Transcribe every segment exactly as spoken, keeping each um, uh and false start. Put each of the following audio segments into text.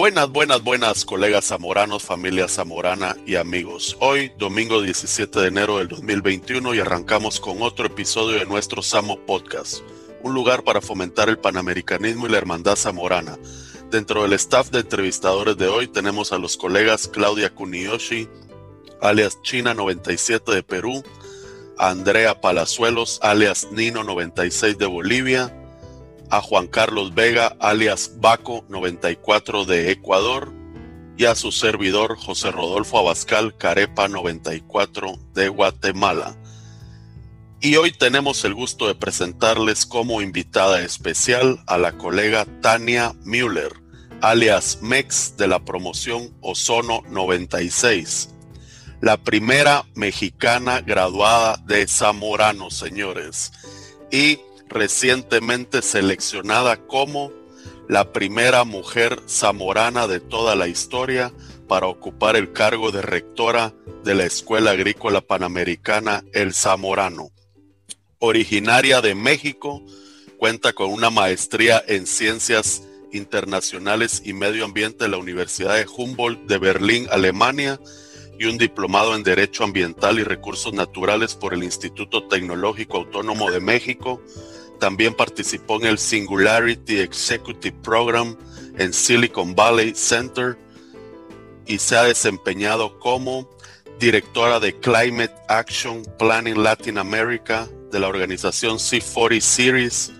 Buenas, buenas, buenas, colegas zamoranos, familia zamorana y amigos. Hoy, domingo diecisiete de enero del dos mil veintiuno, y arrancamos con otro episodio de nuestro Samo Podcast, un lugar para fomentar el panamericanismo y la hermandad zamorana. Dentro del staff de entrevistadores de hoy tenemos a los colegas Claudia Kuniyoshi, alias China noventa y siete de Perú, a Andrea Palazuelos, alias Nino noventa y seis de Bolivia, a Juan Carlos Vega, alias Baco noventa y cuatro de Ecuador, y a su servidor José Rodolfo Abascal, Carepa noventa y cuatro de Guatemala. Y hoy tenemos el gusto de presentarles como invitada especial a la colega Tania Müller, alias Mex, de la promoción Ozono noventa y seis, la primera mexicana graduada de Zamorano, señores, y recientemente seleccionada como la primera mujer zamorana de toda la historia para ocupar el cargo de rectora de la Escuela Agrícola Panamericana El Zamorano. Originaria de México, cuenta con una maestría en Ciencias Internacionales y Medio Ambiente de la Universidad de Humboldt de Berlín, Alemania, y un diplomado en Derecho Ambiental y Recursos Naturales por el Instituto Tecnológico Autónomo de México. También participó en el Singularity Executive Program en Silicon Valley Center y se ha desempeñado como directora de Climate Action Planning Latin America de la organización C cuarenta Series,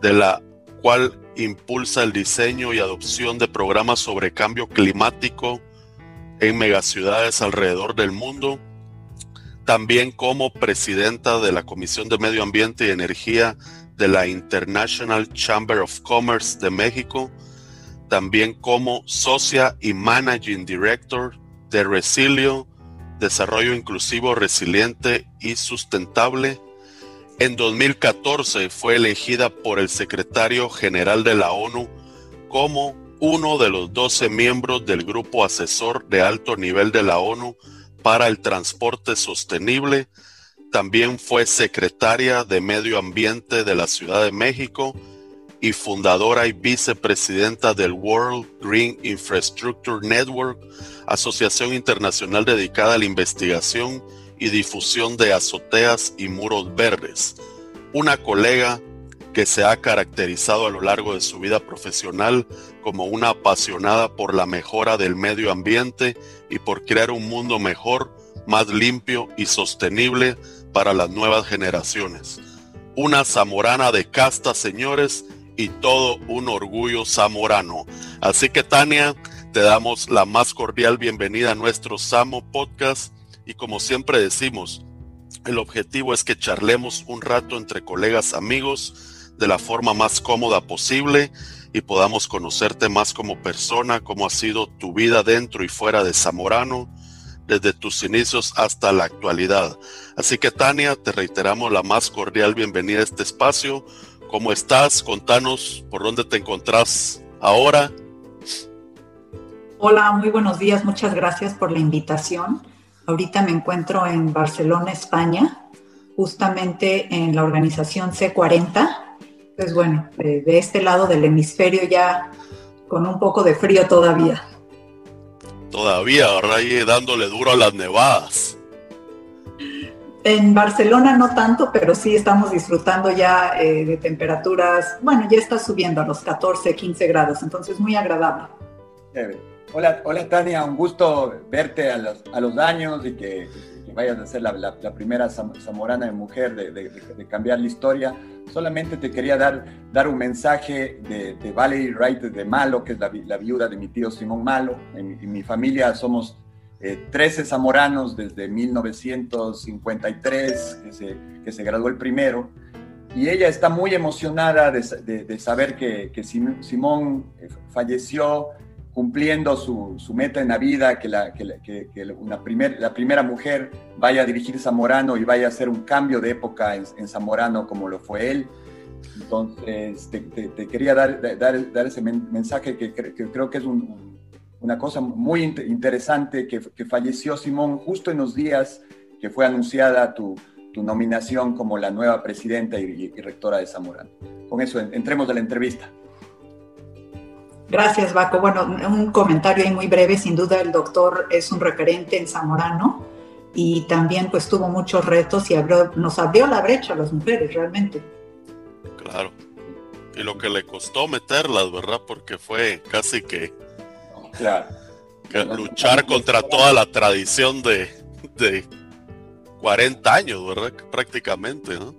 de la cual impulsa el diseño y adopción de programas sobre cambio climático en megaciudades alrededor del mundo. También como presidenta de la Comisión de Medio Ambiente y Energía de la International Chamber of Commerce de México. También como socia y managing director de Resilio, Desarrollo Inclusivo, Resiliente y Sustentable. En dos mil catorce fue elegida por el secretario general de la ONU como uno de los doce miembros del Grupo Asesor de Alto Nivel de la ONU para el Transporte Sostenible. También fue secretaria de Medio Ambiente de la Ciudad de México y fundadora y vicepresidenta del World Green Infrastructure Network, asociación internacional dedicada a la investigación y difusión de azoteas y muros verdes. Una colega que se ha caracterizado a lo largo de su vida profesional como una apasionada por la mejora del medio ambiente y por crear un mundo mejor, más limpio y sostenible para las nuevas generaciones. Una zamorana de casta, señores, y todo un orgullo zamorano. Así que, Tania, te damos la más cordial bienvenida a nuestro Samo Podcast, y como siempre decimos, el objetivo es que charlemos un rato entre colegas amigos de la forma más cómoda posible y podamos conocerte más como persona, cómo ha sido tu vida dentro y fuera de Zamorano, desde tus inicios hasta la actualidad. Así que, Tania, te reiteramos la más cordial bienvenida a este espacio. ¿Cómo estás? Contanos por dónde te encontrás ahora. Hola, muy buenos días. Muchas gracias por la invitación. Ahorita me encuentro en Barcelona, España, justamente en la organización C cuarenta. Pues bueno, de este lado del hemisferio ya con un poco de frío todavía. Todavía, ¿verdad? Y dándole duro a las nevadas. En Barcelona no tanto, pero sí estamos disfrutando ya eh, de temperaturas. Bueno, ya está subiendo a los catorce, quince grados, entonces muy agradable. Hola, hola Tania, un gusto verte a los, a los años y que, que vayas a ser la, la, la primera zamorana de mujer de, de, de, de cambiar la historia. Solamente te quería dar, dar un mensaje de, de Valerie Wright de Malo, que es la, la viuda de mi tío Simón Malo. En, en mi familia somos eh, trece zamoranos desde mil novecientos cincuenta y tres, que se, que se graduó el primero. Y ella está muy emocionada de, de, de saber que, que Simón falleció cumpliendo su, su meta en la vida, que, la, que, la, que, que una primer, la primera mujer vaya a dirigir Zamorano y vaya a hacer un cambio de época en, en Zamorano como lo fue él. Entonces, te, te, te quería dar, dar, dar ese mensaje que, que, que creo que es un, una cosa muy interesante, que, que falleció Simón justo en los días que fue anunciada tu, tu nominación como la nueva presidenta y, y rectora de Zamorano. Con eso, entremos a la entrevista. Gracias, Baco. Bueno, un comentario ahí muy breve. Sin duda el doctor es un referente en Zamorano y también pues tuvo muchos retos y abrió, nos abrió la brecha a las mujeres realmente. Claro. Y lo que le costó meterlas, ¿verdad? Porque fue casi que, claro. que luchar contra toda la tradición de, de cuarenta años, ¿verdad? Prácticamente, ¿no?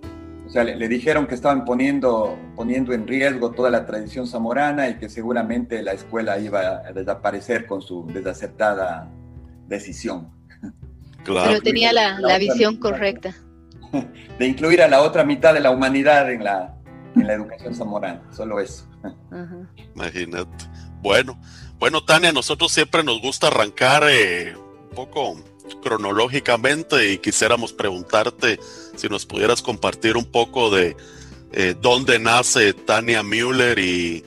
O sea, le, le dijeron que estaban poniendo, poniendo en riesgo toda la tradición zamorana y que seguramente la escuela iba a desaparecer con su desacertada decisión. Claro. Pero tenía la, la, la visión correcta. De incluir a la otra mitad de la humanidad en la, en la educación zamorana, solo eso. Ajá. Imagínate. Bueno, bueno, Tania, nosotros siempre nos gusta arrancar eh, un poco cronológicamente y quisiéramos preguntarte si nos pudieras compartir un poco de eh, dónde nace Tania Müller y,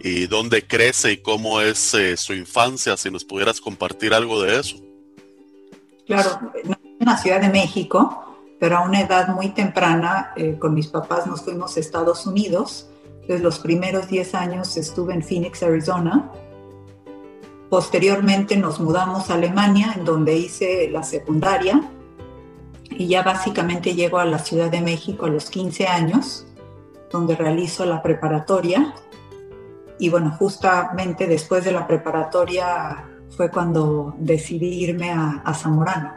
y dónde crece y cómo es eh, su infancia, si nos pudieras compartir algo de eso. Claro, nací en la Ciudad de México, pero a una edad muy temprana eh, con mis papás nos fuimos a Estados Unidos. Entonces los primeros diez años estuve en Phoenix, Arizona. Posteriormente nos mudamos a Alemania, en donde hice la secundaria, y ya básicamente llego a la Ciudad de México a los quince años, donde realizo la preparatoria. Y bueno, justamente después de la preparatoria fue cuando decidí irme a, a Zamorano.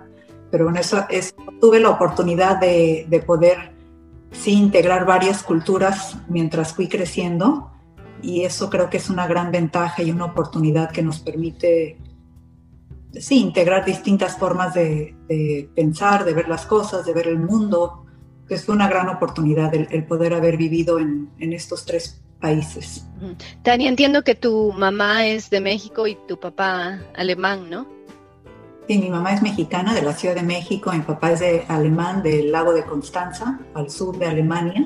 Pero bueno, eso, eso, tuve la oportunidad de, de poder sí integrar varias culturas mientras fui creciendo. Y eso creo que es una gran ventaja y una oportunidad que nos permite, sí, integrar distintas formas de, de pensar, de ver las cosas, de ver el mundo. Es una gran oportunidad el, el poder haber vivido en, en estos tres países. Tania, entiendo que tu mamá es de México y tu papá alemán, ¿no? Sí, mi mamá es mexicana, de la Ciudad de México. Mi papá es de alemán, del lago de Constanza, al sur de Alemania,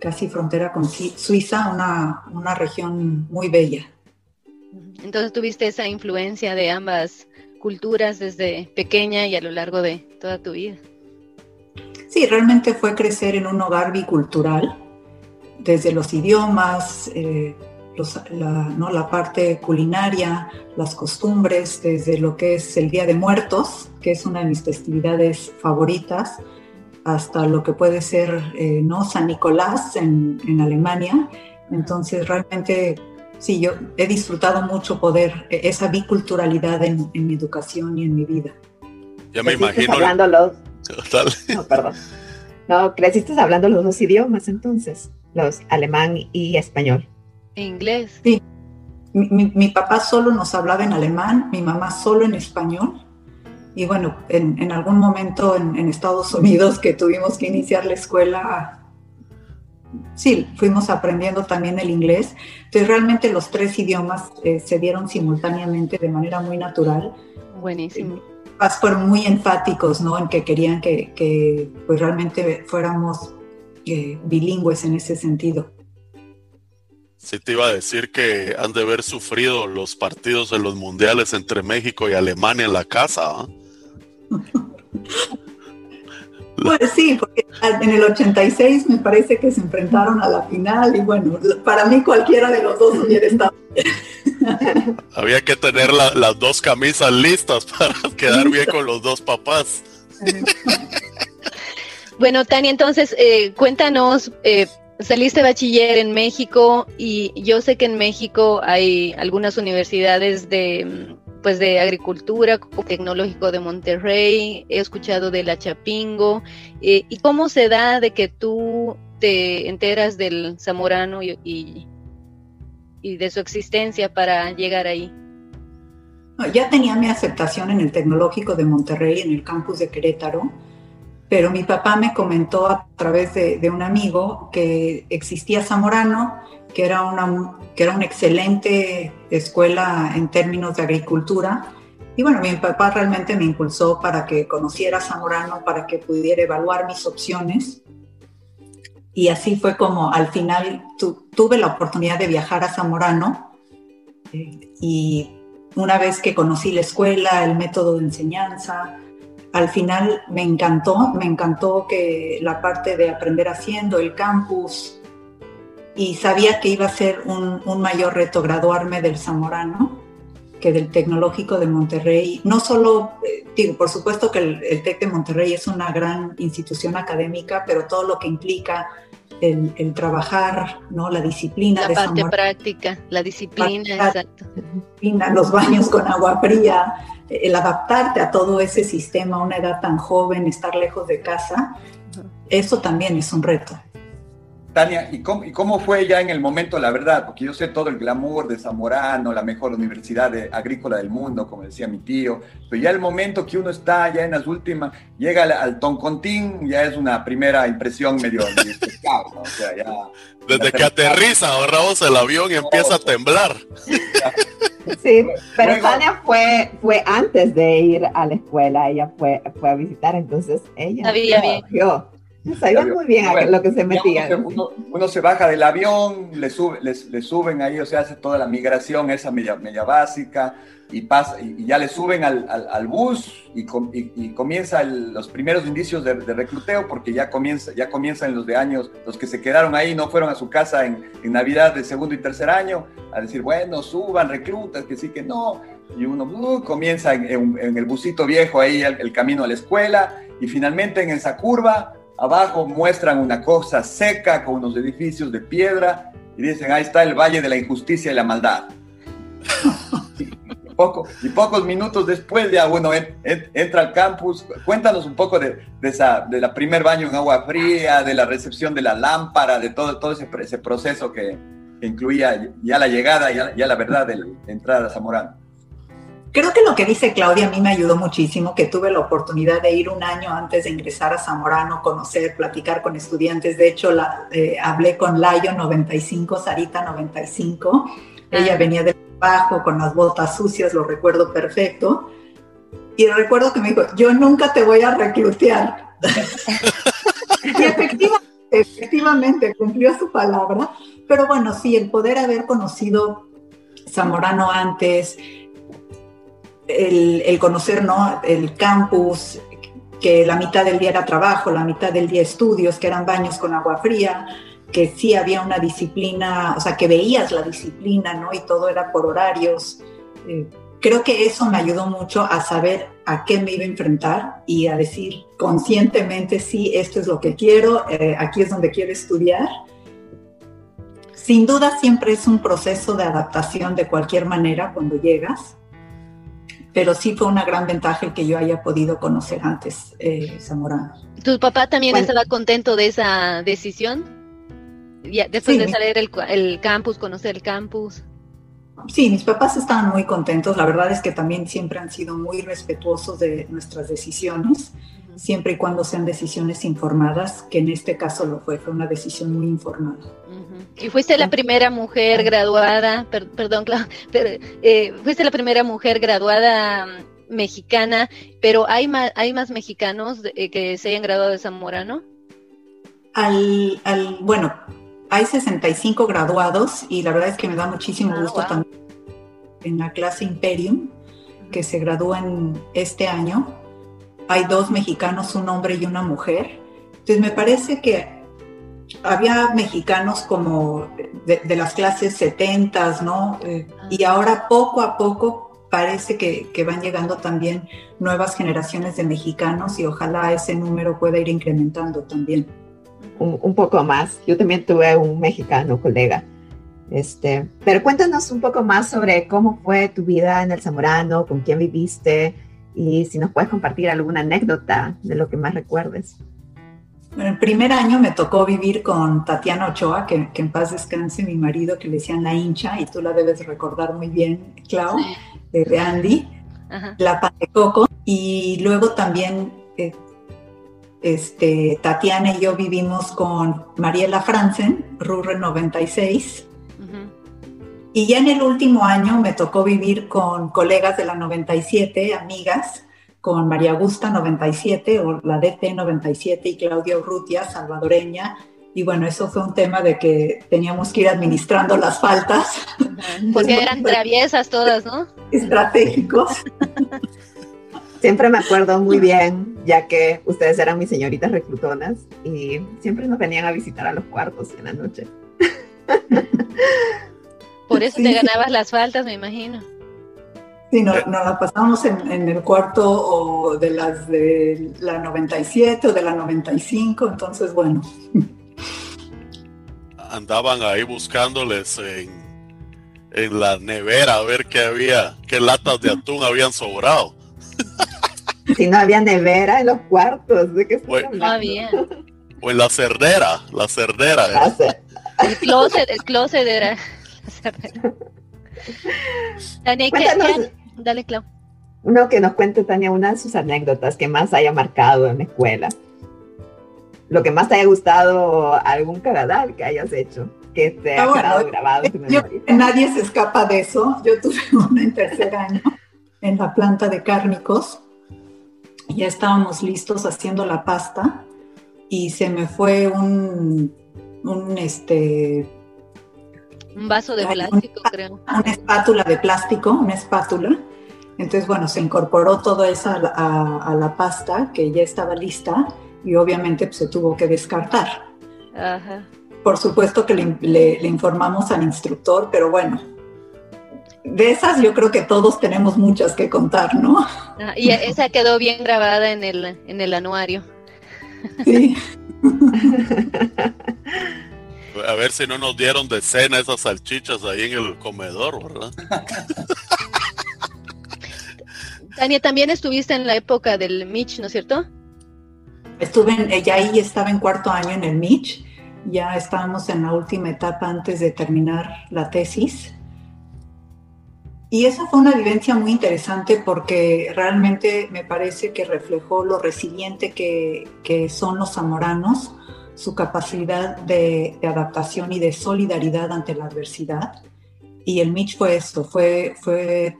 casi frontera con Suiza, una, una región muy bella. Entonces tuviste esa influencia de ambas culturas desde pequeña y a lo largo de toda tu vida. Sí, realmente fue crecer en un hogar bicultural, desde los idiomas, eh, los, la, ¿no? la parte culinaria, las costumbres, desde lo que es el Día de Muertos, que es una de mis festividades favoritas, hasta lo que puede ser eh, ¿no? San Nicolás en, en Alemania. Entonces realmente sí, yo he disfrutado mucho poder, eh, esa biculturalidad en, en mi educación y en mi vida. Ya me imagino. Hablando los... No, perdón. No, creciste hablando los dos idiomas entonces, los alemán y español. ¿Inglés? Sí. Mi, mi, mi papá solo nos hablaba en alemán, mi mamá solo en español. Y bueno, en, en algún momento en, en Estados Unidos que tuvimos que iniciar la escuela, sí, fuimos aprendiendo también el inglés. Entonces realmente los tres idiomas eh, se dieron simultáneamente de manera muy natural. Buenísimo. Más fueron muy enfáticos, ¿no? En que querían que, que pues realmente fuéramos eh, bilingües en ese sentido. Sí, te iba a decir que han de haber sufrido los partidos en los mundiales entre México y Alemania en la casa, ¿eh? Pues sí, porque en el ochenta y seis me parece que se enfrentaron a la final y bueno, para mí cualquiera de los dos hubiera estado. Había que tener la, las dos camisas listas para quedar bien con los dos papás. Bueno, Tania, entonces eh, cuéntanos... Eh, Saliste bachiller en México y yo sé que en México hay algunas universidades de, pues de agricultura, como Tecnológico de Monterrey, he escuchado de la Chapingo. Eh, ¿Y cómo se da de que tú te enteras del Zamorano y, y, y de su existencia para llegar ahí? Ya tenía mi aceptación en el Tecnológico de Monterrey, en el campus de Querétaro. Pero mi papá me comentó a través de, de un amigo que existía Zamorano, que era, una, que era una excelente escuela en términos de agricultura. Y bueno, mi papá realmente me impulsó para que conociera Zamorano, para que pudiera evaluar mis opciones. Y así fue como al final tu, tuve la oportunidad de viajar a Zamorano. Y una vez que conocí la escuela, el método de enseñanza... Al final me encantó, me encantó que la parte de aprender haciendo, el campus, y sabía que iba a ser un, un mayor reto graduarme del Zamorano que del Tecnológico de Monterrey. No solo, eh, digo, por supuesto que el, el TEC de Monterrey es una gran institución académica, pero todo lo que implica el, el trabajar, ¿no? La disciplina. La de parte Zamorano, práctica, la disciplina, la exacto. Disciplina, los baños con agua fría, el adaptarte a todo ese sistema a una edad tan joven, estar lejos de casa, eso también es un reto. Tania, ¿y cómo, ¿y cómo fue ya en el momento, la verdad? Porque yo sé todo el glamour de Zamorano, la mejor universidad de, agrícola del mundo, como decía mi tío, pero ya el momento que uno está ya en las últimas, llega al, al Toncontín, ya es una primera impresión medio pescado, ¿no? O sea, ya, desde que aterriza, ahorramos el avión y empieza a temblar. Sí, pero luego, Tania fue, fue antes de ir a la escuela, ella fue, fue a visitar, entonces ella sabía bien. Sabía muy bien bueno, lo que se metía. Uno, uno se baja del avión, le, sube, le, le suben ahí, o sea, hace toda la migración, esa media, media básica, y, pasa, y ya le suben al, al, al bus y, com, y, y comienza el, los primeros indicios de, de recluteo, porque ya, comienza, ya comienzan los de años, los que se quedaron ahí, no fueron a su casa en, en Navidad de segundo y tercer año, a decir, bueno, suban, reclutas, que sí, que no. Y uno uh, comienza en, en, en el busito viejo ahí el, el camino a la escuela, y finalmente en esa curva, abajo muestran una cosa seca con unos edificios de piedra y dicen, ahí está el Valle de la Injusticia y la Maldad. y, poco, y pocos minutos después ya uno en, en, entra al campus. Cuéntanos un poco de, de, esa, de la primer baño en agua fría, de la recepción de la lámpara, de todo, todo ese, ese proceso que, que incluía ya la llegada, ya, ya la verdad de la entrada a Zamorano. Creo que lo que dice Claudia a mí me ayudó muchísimo, que tuve la oportunidad de ir un año antes de ingresar a Zamorano, conocer, platicar con estudiantes. De hecho, la, eh, hablé con Layo noventa y cinco, Sarita noventa y cinco. Ella venía del trabajo con las botas sucias, lo recuerdo perfecto. Y recuerdo que me dijo, yo nunca te voy a reclutear. Y efectivamente, efectivamente cumplió su palabra. Pero bueno, sí, el poder haber conocido Zamorano antes, El, el conocer, ¿no?, el campus, que la mitad del día era trabajo, la mitad del día estudios, que eran baños con agua fría, que sí había una disciplina, o sea, que veías la disciplina, ¿no?, y todo era por horarios. Eh, creo que eso me ayudó mucho a saber a qué me iba a enfrentar y a decir conscientemente, sí, esto es lo que quiero, eh, aquí es donde quiero estudiar. Sin duda siempre es un proceso de adaptación de cualquier manera cuando llegas, pero sí fue una gran ventaja el que yo haya podido conocer antes eh, Zamorano. ¿Tu papá también bueno. estaba contento de esa decisión? Ya, después sí, de salir el, el campus, conocer el campus. Sí, mis papás estaban muy contentos. La verdad es que también siempre han sido muy respetuosos de nuestras decisiones, uh-huh. siempre y cuando sean decisiones informadas, que en este caso lo fue, fue una decisión muy informada. Uh-huh. Y fuiste la primera mujer graduada, per, perdón, Clau, per, eh, fuiste la primera mujer graduada mexicana, pero ¿hay más, hay más mexicanos de, eh, que se hayan graduado de Zamorano? Al, al, bueno... Hay sesenta y cinco graduados y la verdad es que me da muchísimo gusto ah, wow. también en la clase Imperium, que se gradúan este año. Hay dos mexicanos, un hombre y una mujer. Entonces me parece que había mexicanos como de, de las clases setenta, ¿no? Eh, y ahora poco a poco parece que, que van llegando también nuevas generaciones de mexicanos y ojalá ese número pueda ir incrementando también. Un, un poco más. Yo también tuve un mexicano colega. Este, pero cuéntanos un poco más sobre cómo fue tu vida en el Zamorano, con quién viviste y si nos puedes compartir alguna anécdota de lo que más recuerdes. Bueno, el primer año me tocó vivir con Tatiana Ochoa, que, que en paz descanse, mi marido, que le decían la hincha, y tú la debes recordar muy bien, Clau, sí. de Andy, ajá. la Patecoco, y luego también... Eh, Este, Tatiana y yo vivimos con Mariela Franzen, Rurre noventa y seis, uh-huh. y ya en el último año me tocó vivir con colegas de la noventa y siete, amigas, con María Augusta noventa y siete, o la D T noventa y siete, y Claudia Urrutia, salvadoreña, y bueno, eso fue un tema de que teníamos que ir administrando las faltas. Uh-huh. Porque eran traviesas todas, ¿no? Estratégicos. Siempre me acuerdo muy bien, ya que ustedes eran mis señoritas reclutonas y siempre nos venían a visitar a los cuartos en la noche. Por eso sí. Te ganabas las faltas, me imagino. Sí, nos, nos las pasábamos en, en el cuarto o de las de la noventa y siete o de la noventa y cinco, entonces bueno. Andaban ahí buscándoles en, en la nevera a ver qué había, qué latas de atún habían sobrado. Si no había nevera en los cuartos, ¿de qué estás hablando? O en la cerdera, la cerdera. La cer- el closet, el closet era la cerdera. Tania, ¿qué? Dale, Clau. No, que nos cuente, Tania, una de sus anécdotas que más haya marcado en la escuela. Lo que más te haya gustado, algún cagadal que hayas hecho, que te ah, ha quedado bueno, grabado en tu memoria. Nadie se escapa de eso. Yo tuve una en tercer año en la planta de cárnicos. Ya estábamos listos haciendo la pasta y se me fue un, un este... Un vaso de plástico, una, creo. Una espátula de plástico, una espátula. Entonces, bueno, se incorporó todo eso a, a, a la pasta que ya estaba lista. Y obviamente pues, se tuvo que descartar. Ajá. Por supuesto que le, le, le informamos al instructor, pero bueno, de esas yo creo que todos tenemos muchas que contar, ¿no? Ah, y esa quedó bien grabada en el, en el anuario. Sí. A ver si no nos dieron de cena esas salchichas ahí en el comedor, ¿verdad? Tania, también estuviste en la época del Mitch, ¿no es cierto? Estuve en, ya ahí estaba en cuarto año en el Mitch, ya estábamos en la última etapa antes de terminar la tesis. Y esa fue una vivencia muy interesante porque realmente me parece que reflejó lo resiliente que, que son los zamoranos, su capacidad de, de adaptación y de solidaridad ante la adversidad. Y el Mitch fue eso, fue... fue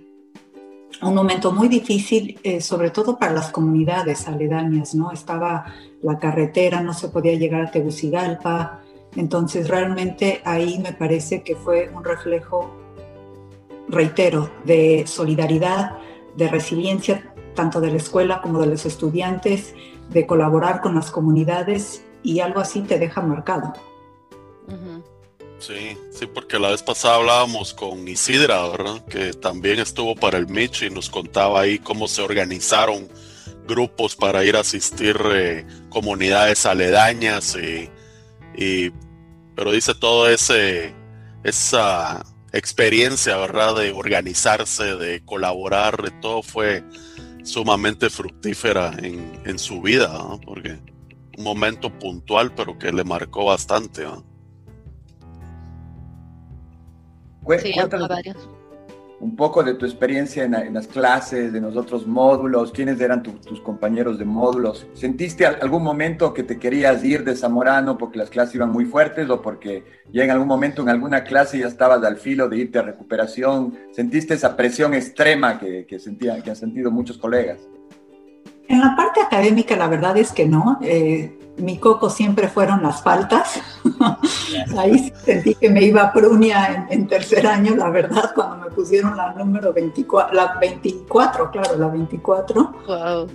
un momento muy difícil, eh, sobre todo para las comunidades aledañas, ¿no? Estaba la carretera, no se podía llegar a Tegucigalpa. Entonces, realmente ahí me parece que fue un reflejo, reitero, de solidaridad, de resiliencia, tanto de la escuela como de los estudiantes, de colaborar con las comunidades y algo así te deja marcado. Uh-huh. Sí, sí, porque la vez pasada hablábamos con Isidra, ¿verdad? Que también estuvo para el Mitch y nos contaba ahí cómo se organizaron grupos para ir a asistir eh, comunidades aledañas y, y, pero dice todo ese esa experiencia, ¿verdad? De organizarse, de colaborar, de todo fue sumamente fructífera en, en su vida, ¿no? Porque un momento puntual, pero que le marcó bastante, ¿no? Cuéntanos sí, un poco de tu experiencia en, en las clases, de los otros módulos, quiénes eran tu, tus compañeros de módulos. ¿Sentiste algún momento que te querías ir de Zamorano porque las clases iban muy fuertes o porque ya en algún momento en alguna clase ya estabas al filo de irte a recuperación? ¿Sentiste esa presión extrema que, que, sentía, que han sentido muchos colegas? En la parte académica la verdad es que no. Eh, mi coco siempre fueron las faltas. Ahí sentí que me iba a Prunia en, en tercer año, la verdad, cuando me pusieron la número veinticuatro, la veinticuatro, claro, la veinticuatro. Wow.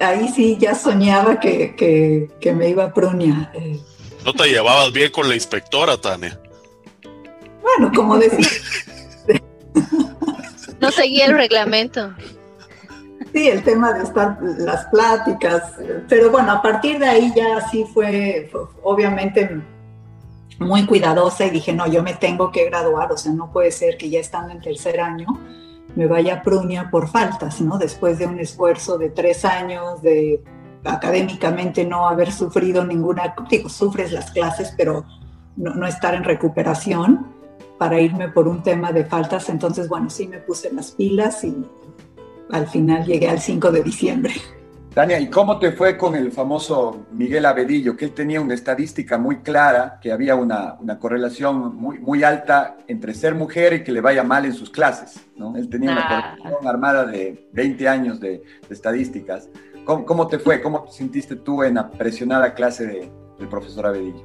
Ahí sí ya soñaba que, que, que me iba a Prunia. ¿No te llevabas bien con la inspectora, Tania? Bueno, como decía. No seguía el reglamento. Sí, el tema de estar, las pláticas, pero bueno, a partir de ahí ya sí fue, fue obviamente muy cuidadosa y dije, no, yo me tengo que graduar, o sea, no puede ser que ya estando en tercer año me vaya a Prunia por faltas, ¿no? Después de un esfuerzo de tres años, de académicamente no haber sufrido ninguna, digo, sufres las clases, pero no, no estar en recuperación para irme por un tema de faltas, entonces, bueno, sí me puse las pilas y... Al final llegué al cinco de diciembre. Tania, ¿y cómo te fue con el famoso Miguel Avedillo? Que él tenía una estadística muy clara, que había una, una correlación muy, muy alta entre ser mujer y que le vaya mal en sus clases, ¿no? Él tenía una ah. correlación armada de veinte años de, de estadísticas. ¿Cómo, ¿Cómo te fue? ¿Cómo te sentiste tú en la presionada clase de, del profesor Avedillo?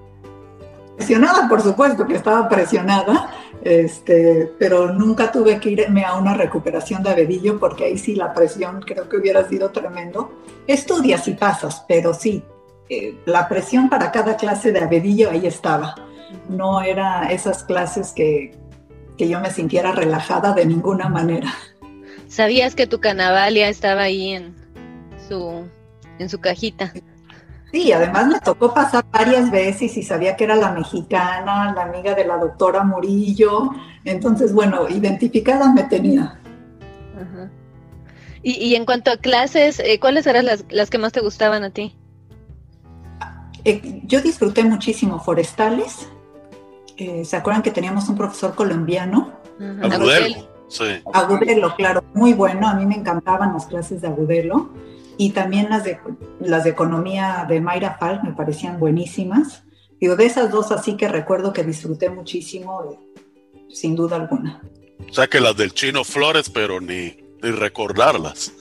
Presionada, por supuesto, que estaba presionada. Este, pero nunca tuve que irme a una recuperación de Avedillo porque ahí sí la presión creo que hubiera sido tremendo. Estudias y pasas, pero sí, eh, la presión para cada clase de Avedillo ahí estaba. no era esas clases que, que yo me sintiera relajada de ninguna manera. ¿Sabías que tu Canavalia estaba ahí en su, en su cajita? Sí, además me tocó pasar varias veces y sabía que era la mexicana, la amiga de la doctora Murillo. Entonces, bueno, identificada me tenía. Ajá. Y, y en cuanto a clases, eh, ¿cuáles eran las, las que más te gustaban a ti? Eh, yo disfruté muchísimo forestales. Eh, ¿Se acuerdan que teníamos un profesor colombiano? Ajá. Agudelo. Sí. Agudelo, claro, muy bueno. A mí me encantaban las clases de Agudelo. Y también las de, las de economía de Mayra Falk me parecían buenísimas. Digo, de esas dos así que recuerdo que disfruté muchísimo, sin duda alguna. O sea que las del Chino Flores, pero ni, ni recordarlas.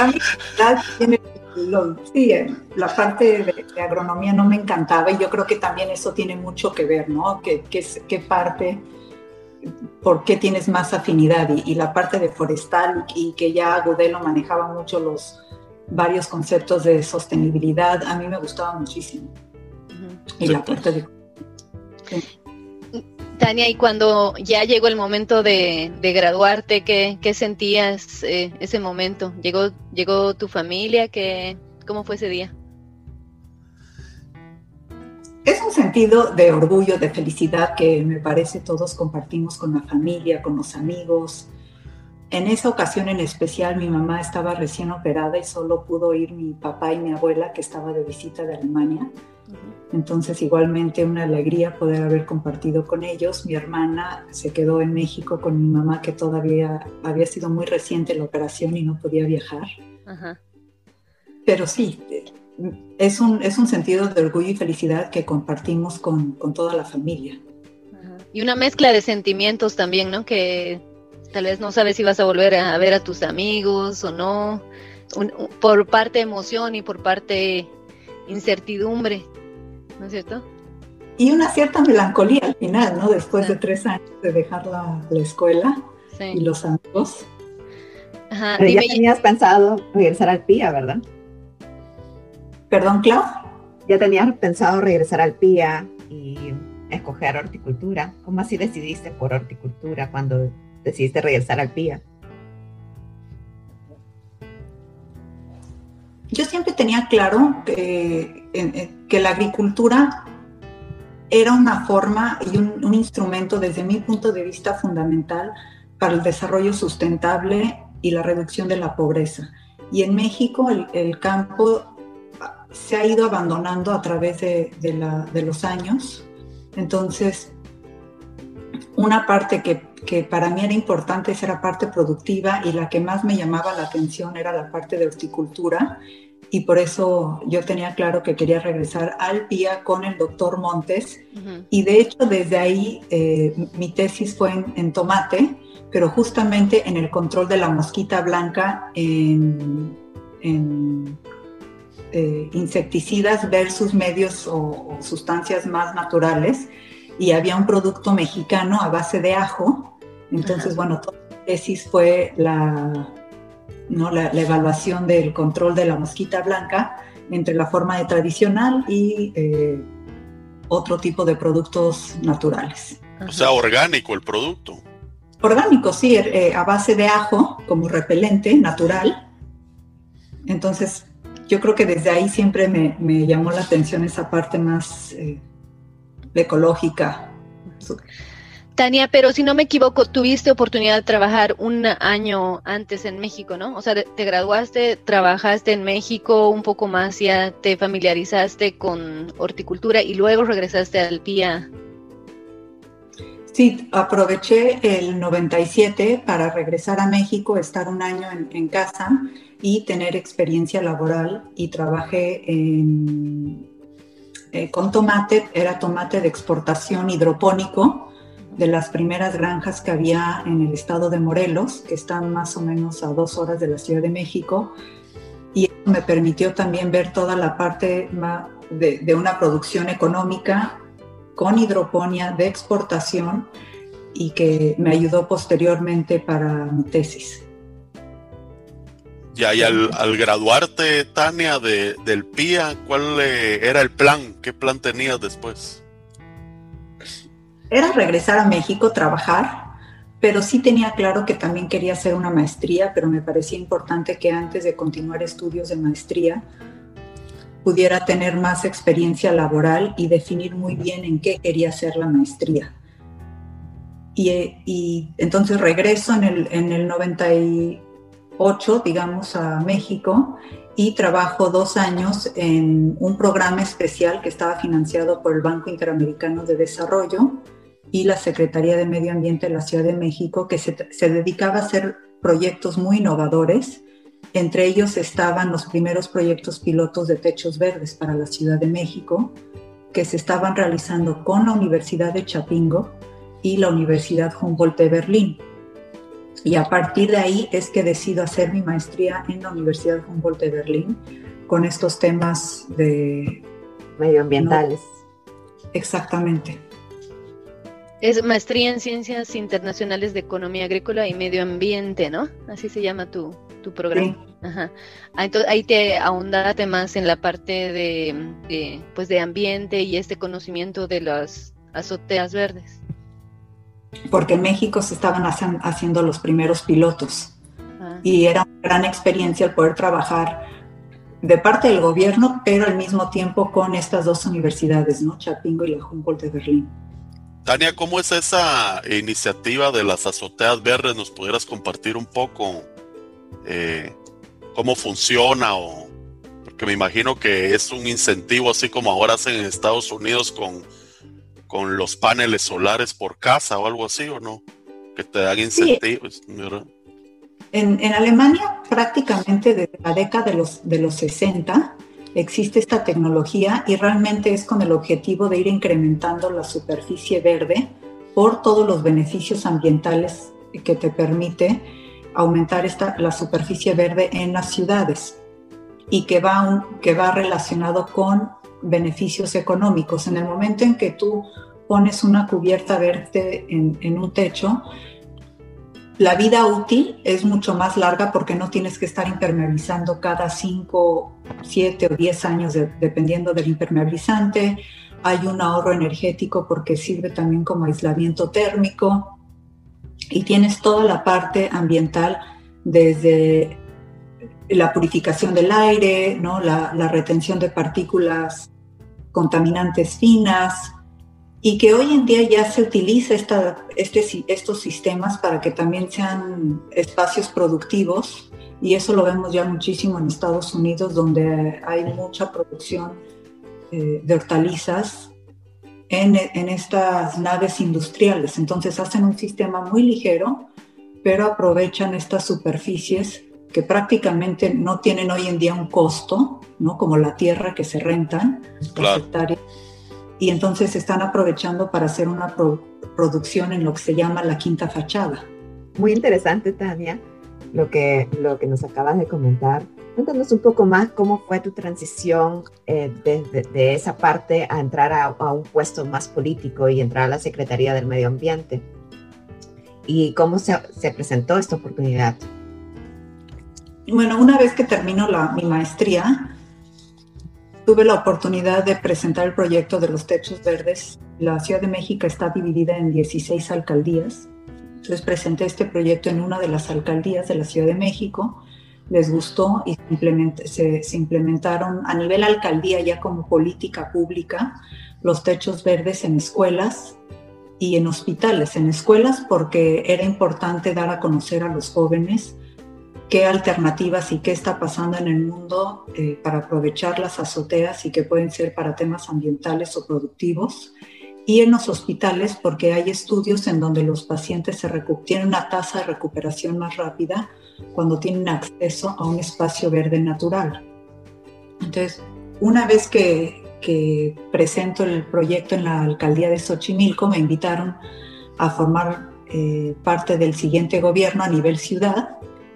A mí la, lo, sí, la parte de, de agronomía no me encantaba y yo creo que también eso tiene mucho que ver, ¿no? ¿Qué, qué, qué parte... por qué tienes más afinidad y, y la parte de forestal y que ya Agudelo manejaba mucho los varios conceptos de sostenibilidad, a mí me gustaba muchísimo. Uh-huh. Y sí, la parte de... Sí. Tania, y cuando ya llegó el momento de, de graduarte, ¿qué, qué sentías eh, ese momento? ¿Llegó, llegó tu familia? ¿Qué, cómo fue ese día? Es un sentido de orgullo, de felicidad que me parece todos compartimos con la familia, con los amigos. En esa ocasión en especial, mi mamá estaba recién operada y solo pudo ir mi papá y mi abuela, que estaba de visita de Alemania. Entonces, igualmente una alegría poder haber compartido con ellos. Mi hermana se quedó en México con mi mamá, que todavía había sido muy reciente la operación y no podía viajar. Ajá. Pero sí... Es un, es un sentido de orgullo y felicidad que compartimos con, con toda la familia. Ajá. Y una mezcla de sentimientos también, ¿no? Que tal vez no sabes si vas a volver a ver a tus amigos o no, un, un, por parte emoción y por parte incertidumbre, ¿no es cierto? Y una cierta melancolía al final, ¿no? Después Ajá. de tres años de dejar la, la escuela sí. y los amigos. Ajá. Pero dime, ya tenías pensado regresar al P I A, ¿verdad? ¿Perdón, Clau? Ya tenías pensado regresar al P I A y escoger horticultura. ¿Cómo así decidiste por horticultura cuando decidiste regresar al P I A? Yo siempre tenía claro que, que la agricultura era una forma y un, un instrumento, desde mi punto de vista, fundamental para el desarrollo sustentable y la reducción de la pobreza. Y en México el, el campo... se ha ido abandonando a través de, de, la, de los años. Entonces, una parte que, que para mí era importante era la parte productiva y la que más me llamaba la atención era la parte de horticultura y por eso yo tenía claro que quería regresar al P I A con el doctor Montes. Uh-huh. Y de hecho desde ahí eh, mi tesis fue en, en tomate, pero justamente en el control de la mosquita blanca en... en Eh, insecticidas versus medios o, o sustancias más naturales y había un producto mexicano a base de ajo, entonces Ajá. bueno, toda la tesis fue la, ¿no? la, la evaluación del control de la mosquita blanca entre la forma de tradicional y eh, otro tipo de productos naturales. Ajá. O sea, orgánico el producto. Orgánico, sí, eh, a base de ajo como repelente natural, entonces yo creo que desde ahí siempre me, me llamó la atención esa parte más eh, ecológica. Tania, pero si no me equivoco, tuviste oportunidad de trabajar un año antes en México, ¿no? O sea, te graduaste, trabajaste en México un poco más, ya te familiarizaste con horticultura y luego regresaste al P I A. Sí, aproveché el noventa y siete para regresar a México, estar un año en, en casa y tener experiencia laboral y trabajé en, eh, con tomate, era tomate de exportación hidropónico de las primeras granjas que había en el estado de Morelos, que están más o menos a dos horas de la Ciudad de México y eso me permitió también ver toda la parte de, de una producción económica con hidroponía de exportación y que me ayudó posteriormente para mi tesis. Ya, y al, al graduarte, Tania, de, del P I A, ¿cuál eh, era el plan? ¿Qué plan tenías después? Era regresar a México, trabajar, pero sí tenía claro que también quería hacer una maestría, pero me parecía importante que antes de continuar estudios de maestría pudiera tener más experiencia laboral y definir muy bien en qué quería hacer la maestría. Y, y entonces regreso en el, en el noventa y ocho, digamos, a México y trabajo dos años en un programa especial que estaba financiado por el Banco Interamericano de Desarrollo y la Secretaría de Medio Ambiente de la Ciudad de México, que se, se dedicaba a hacer proyectos muy innovadores. Entre ellos estaban los primeros proyectos pilotos de techos verdes para la Ciudad de México, que se estaban realizando con la Universidad de Chapingo y la Universidad Humboldt de Berlín. Y a partir de ahí es que decido hacer mi maestría en la Universidad Humboldt de Berlín con estos temas de... medioambientales. ¿No? Exactamente. Es maestría en Ciencias Internacionales de Economía Agrícola y Medio Ambiente, ¿no? Así se llama tu, tu programa. Sí. Ajá. Ah, entonces ahí te ahondaste más en la parte de, de, pues de ambiente y este conocimiento de las azoteas verdes. Porque en México se estaban hace, haciendo los primeros pilotos. Ah. Y era una gran experiencia el poder trabajar de parte del gobierno, pero al mismo tiempo con estas dos universidades, ¿no? Chapingo y la Humboldt de Berlín. Tania, ¿cómo es esa iniciativa de las azoteas verdes? ¿Nos pudieras compartir un poco eh, cómo funciona? O, porque me imagino que es un incentivo, así como ahora hacen en Estados Unidos con, con los paneles solares por casa o algo así, ¿o no? Que te dan incentivos. Sí. En, en Alemania, prácticamente desde la década de los, de los sesenta, existe esta tecnología y realmente es con el objetivo de ir incrementando la superficie verde por todos los beneficios ambientales que te permite aumentar esta, la superficie verde en las ciudades y que va, un, que va relacionado con beneficios económicos. En el momento en que tú pones una cubierta verde en, en un techo, la vida útil es mucho más larga porque no tienes que estar impermeabilizando cada cinco, siete o diez años, de, dependiendo del impermeabilizante. Hay un ahorro energético porque sirve también como aislamiento térmico. Y tienes toda la parte ambiental desde la purificación del aire, ¿no? la, la retención de partículas contaminantes finas, y que hoy en día ya se utiliza esta, este, estos sistemas para que también sean espacios productivos, y eso lo vemos ya muchísimo en Estados Unidos, donde hay mucha producción eh, de hortalizas en, en estas naves industriales. Entonces hacen un sistema muy ligero, pero aprovechan estas superficies que prácticamente no tienen hoy en día un costo, ¿no? Como la tierra que se rentan, claro, las hectáreas. Y entonces se están aprovechando para hacer una pro- producción en lo que se llama la quinta fachada. Muy interesante, Tania, lo que, lo que nos acabas de comentar. Cuéntanos un poco más cómo fue tu transición eh, de, de, de esa parte a entrar a, a un puesto más político y entrar a la Secretaría del Medio Ambiente. ¿Y cómo se, se presentó esta oportunidad? Bueno, una vez que termino la, mi maestría, tuve la oportunidad de presentar el proyecto de los techos verdes. La Ciudad de México está dividida en dieciséis alcaldías. Entonces presenté este proyecto en una de las alcaldías de la Ciudad de México. Les gustó y se, se implementaron a nivel alcaldía ya como política pública los techos verdes en escuelas y en hospitales. En escuelas porque era importante dar a conocer a los jóvenes qué alternativas y qué está pasando en el mundo eh, para aprovechar las azoteas y que pueden ser para temas ambientales o productivos. Y en los hospitales, porque hay estudios en donde los pacientes se recu- tienen una tasa de recuperación más rápida cuando tienen acceso a un espacio verde natural. Entonces, una vez que, que presento el proyecto en la alcaldía de Xochimilco, me invitaron a formar eh, parte del siguiente gobierno a nivel ciudad,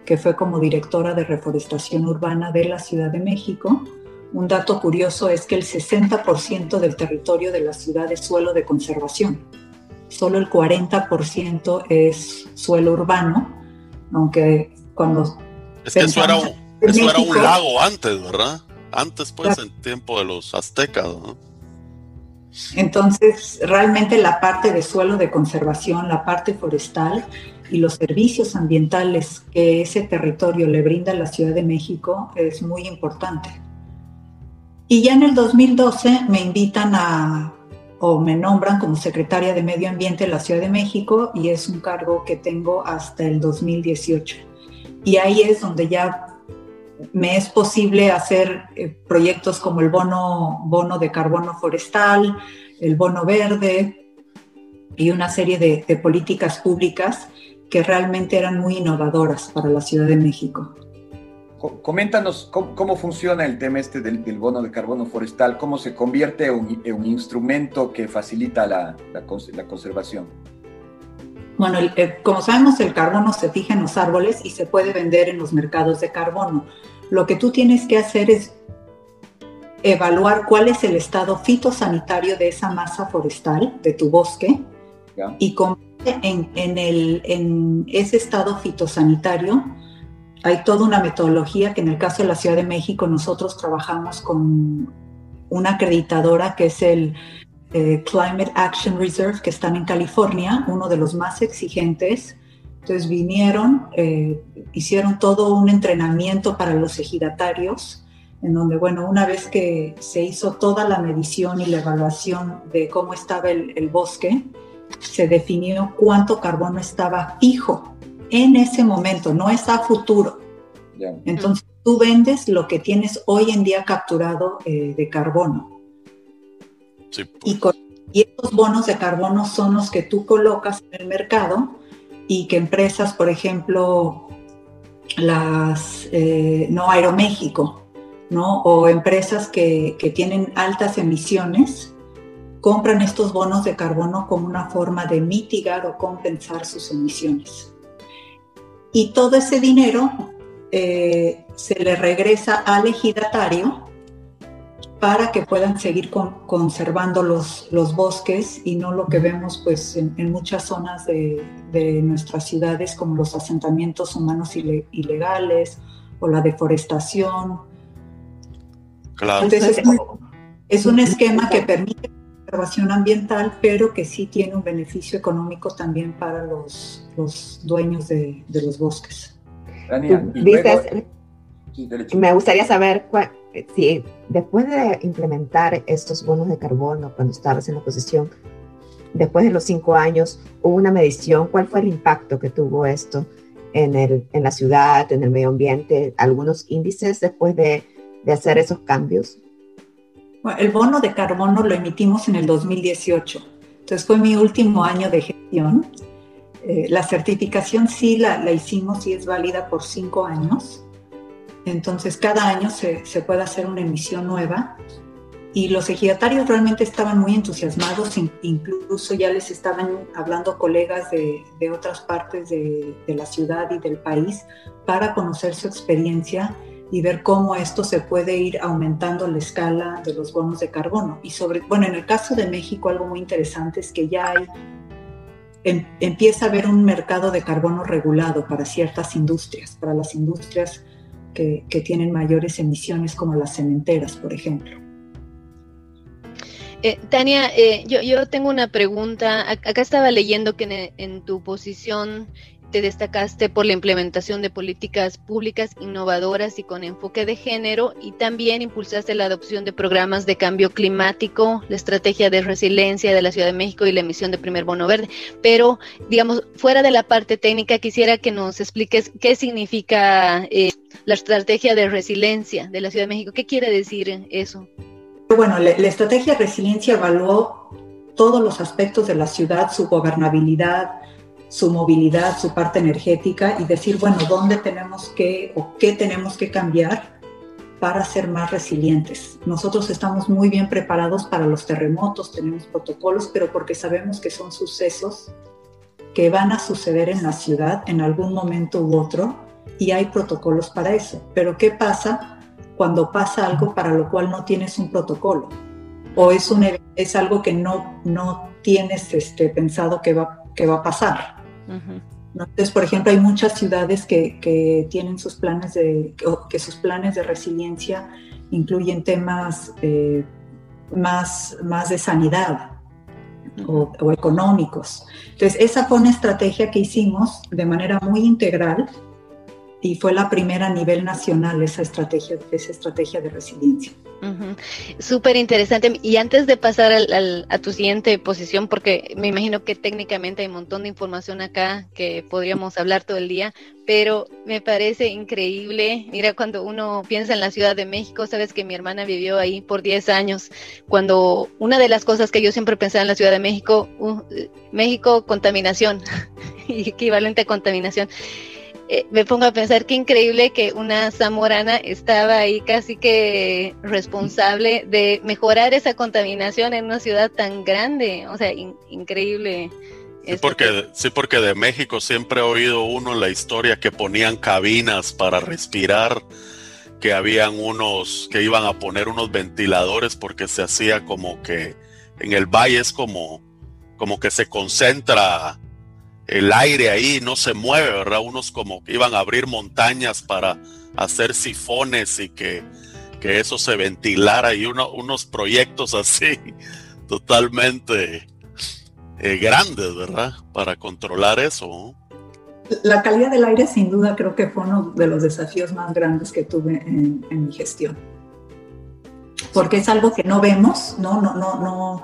que fue como directora de reforestación urbana de la Ciudad de México. Un dato curioso es que el sesenta por ciento del territorio de la ciudad es suelo de conservación. Solo el cuarenta por ciento es suelo urbano, aunque cuando... Es que eso era, un, Eso México. Era un lago antes, ¿verdad? Antes, pues, claro. En tiempo de los aztecas, ¿no? Entonces, realmente la parte de suelo de conservación, la parte forestal y los servicios ambientales que ese territorio le brinda a la Ciudad de México es muy importante. Y ya en el dos mil doce me invitan a, o me nombran como secretaria de Medio Ambiente de la Ciudad de México, y es un cargo que tengo hasta el dos mil dieciocho. Y ahí es donde ya me es posible hacer eh, proyectos como el bono, bono de carbono forestal, el bono verde y una serie de, de políticas públicas que realmente eran muy innovadoras para la Ciudad de México. Coméntanos cómo, cómo funciona el tema este del, del bono de carbono forestal, cómo se convierte en un, en un instrumento que facilita la, la, la conservación. Bueno, el, eh, como sabemos, el carbono se fija en los árboles y se puede vender en los mercados de carbono. Lo que tú tienes que hacer es evaluar cuál es el estado fitosanitario de esa masa forestal, de tu bosque, ¿ya? Y convierte en, en, el, en ese estado fitosanitario. Hay toda una metodología que en el caso de la Ciudad de México nosotros trabajamos con una acreditadora que es el eh, Climate Action Reserve, que están en California, uno de los más exigentes. Entonces vinieron, eh, hicieron todo un entrenamiento para los ejidatarios, en donde, bueno, una vez que se hizo toda la medición y la evaluación de cómo estaba el, el bosque, se definió cuánto carbono estaba fijo en ese momento, no es a futuro. Yeah. Entonces tú vendes lo que tienes hoy en día capturado eh, de carbono. Sí, pues. y, con, y estos bonos de carbono son los que tú colocas en el mercado y que empresas, por ejemplo, las eh, no Aeroméxico, ¿no? O empresas que, que tienen altas emisiones, compran estos bonos de carbono como una forma de mitigar o compensar sus emisiones. Y todo ese dinero eh, se le regresa al ejidatario para que puedan seguir con, conservando los, los bosques y no lo que vemos pues, en, en muchas zonas de, de nuestras ciudades, como los asentamientos humanos ile, ilegales o la deforestación. Claro. Entonces es, es un esquema que permite la conservación ambiental, pero que sí tiene un beneficio económico también para los los dueños de, de los bosques. Daniel, dices, luego, me gustaría saber cua, si después de implementar estos bonos de carbono, cuando estabas en la oposición, después de los cinco años, hubo una medición. ¿Cuál fue el impacto que tuvo esto en, el, en la ciudad, en el medio ambiente? ¿Algunos índices después de, de hacer esos cambios? Bueno, el bono de carbono lo emitimos en el dos mil dieciocho. Entonces fue mi último año de gestión. Eh, la certificación sí la, la hicimos y es válida por cinco años. Entonces, cada año se, se puede hacer una emisión nueva. Y los ejidatarios realmente estaban muy entusiasmados. Incluso ya les estaban hablando colegas de, de otras partes de, de la ciudad y del país para conocer su experiencia y ver cómo esto se puede ir aumentando la escala de los bonos de carbono. Y sobre, bueno, en el caso de México, algo muy interesante es que ya hay empieza a haber un mercado de carbono regulado para ciertas industrias, para las industrias que, que tienen mayores emisiones, como las cementeras, por ejemplo. Eh, Tania, eh, yo, yo tengo una pregunta. Acá estaba leyendo que en, en tu posición te destacaste por la implementación de políticas públicas innovadoras y con enfoque de género, y también impulsaste la adopción de programas de cambio climático, la estrategia de resiliencia de la Ciudad de México y la emisión de primer bono verde. Pero, digamos, fuera de la parte técnica, quisiera que nos expliques qué significa eh, la estrategia de resiliencia de la Ciudad de México. ¿Qué quiere decir eso? Bueno, la, la estrategia de resiliencia evaluó todos los aspectos de la ciudad, su gobernabilidad, su movilidad, su parte energética, y decir, bueno, ¿dónde tenemos que o qué tenemos que cambiar para ser más resilientes? Nosotros estamos muy bien preparados para los terremotos, tenemos protocolos, pero porque sabemos que son sucesos que van a suceder en la ciudad en algún momento u otro, y hay protocolos para eso. Pero ¿qué pasa cuando pasa algo para lo cual no tienes un protocolo? O es, un, es algo que no, no tienes este, pensado que va, que va a pasar. Uh-huh. Entonces, por ejemplo, hay muchas ciudades que, que tienen sus planes de, que sus planes de resiliencia incluyen temas eh, más, más de sanidad o, o económicos. Entonces, esa fue una estrategia que hicimos de manera muy integral y fue la primera a nivel nacional esa estrategia, esa estrategia de resiliencia. Uh-huh. Súper interesante. Y antes de pasar al, al, a tu siguiente posición, porque me imagino que técnicamente hay un montón de información acá que podríamos hablar todo el día, pero me parece increíble. Mira, cuando uno piensa en la Ciudad de México, sabes que mi hermana vivió ahí por diez años, cuando una de las cosas que yo siempre pensaba en la Ciudad de México, uh, México, contaminación, equivalente a contaminación. Me pongo a pensar qué increíble que una zamorana estaba ahí casi que responsable de mejorar esa contaminación en una ciudad tan grande, o sea, in, increíble. Sí porque, sí, porque de México siempre he oído uno en la historia que ponían cabinas para respirar, que habían unos, que iban a poner unos ventiladores porque se hacía como que en el valle es como, como que se concentra el aire ahí, no se mueve, ¿verdad? Unos como que iban a abrir montañas para hacer sifones y que, que eso se ventilara, y uno, unos proyectos así totalmente eh, grandes, ¿verdad? Para controlar eso. La calidad del aire sin duda creo que fue uno de los desafíos más grandes que tuve en, en mi gestión. Porque es algo que no vemos, no, no, no, no.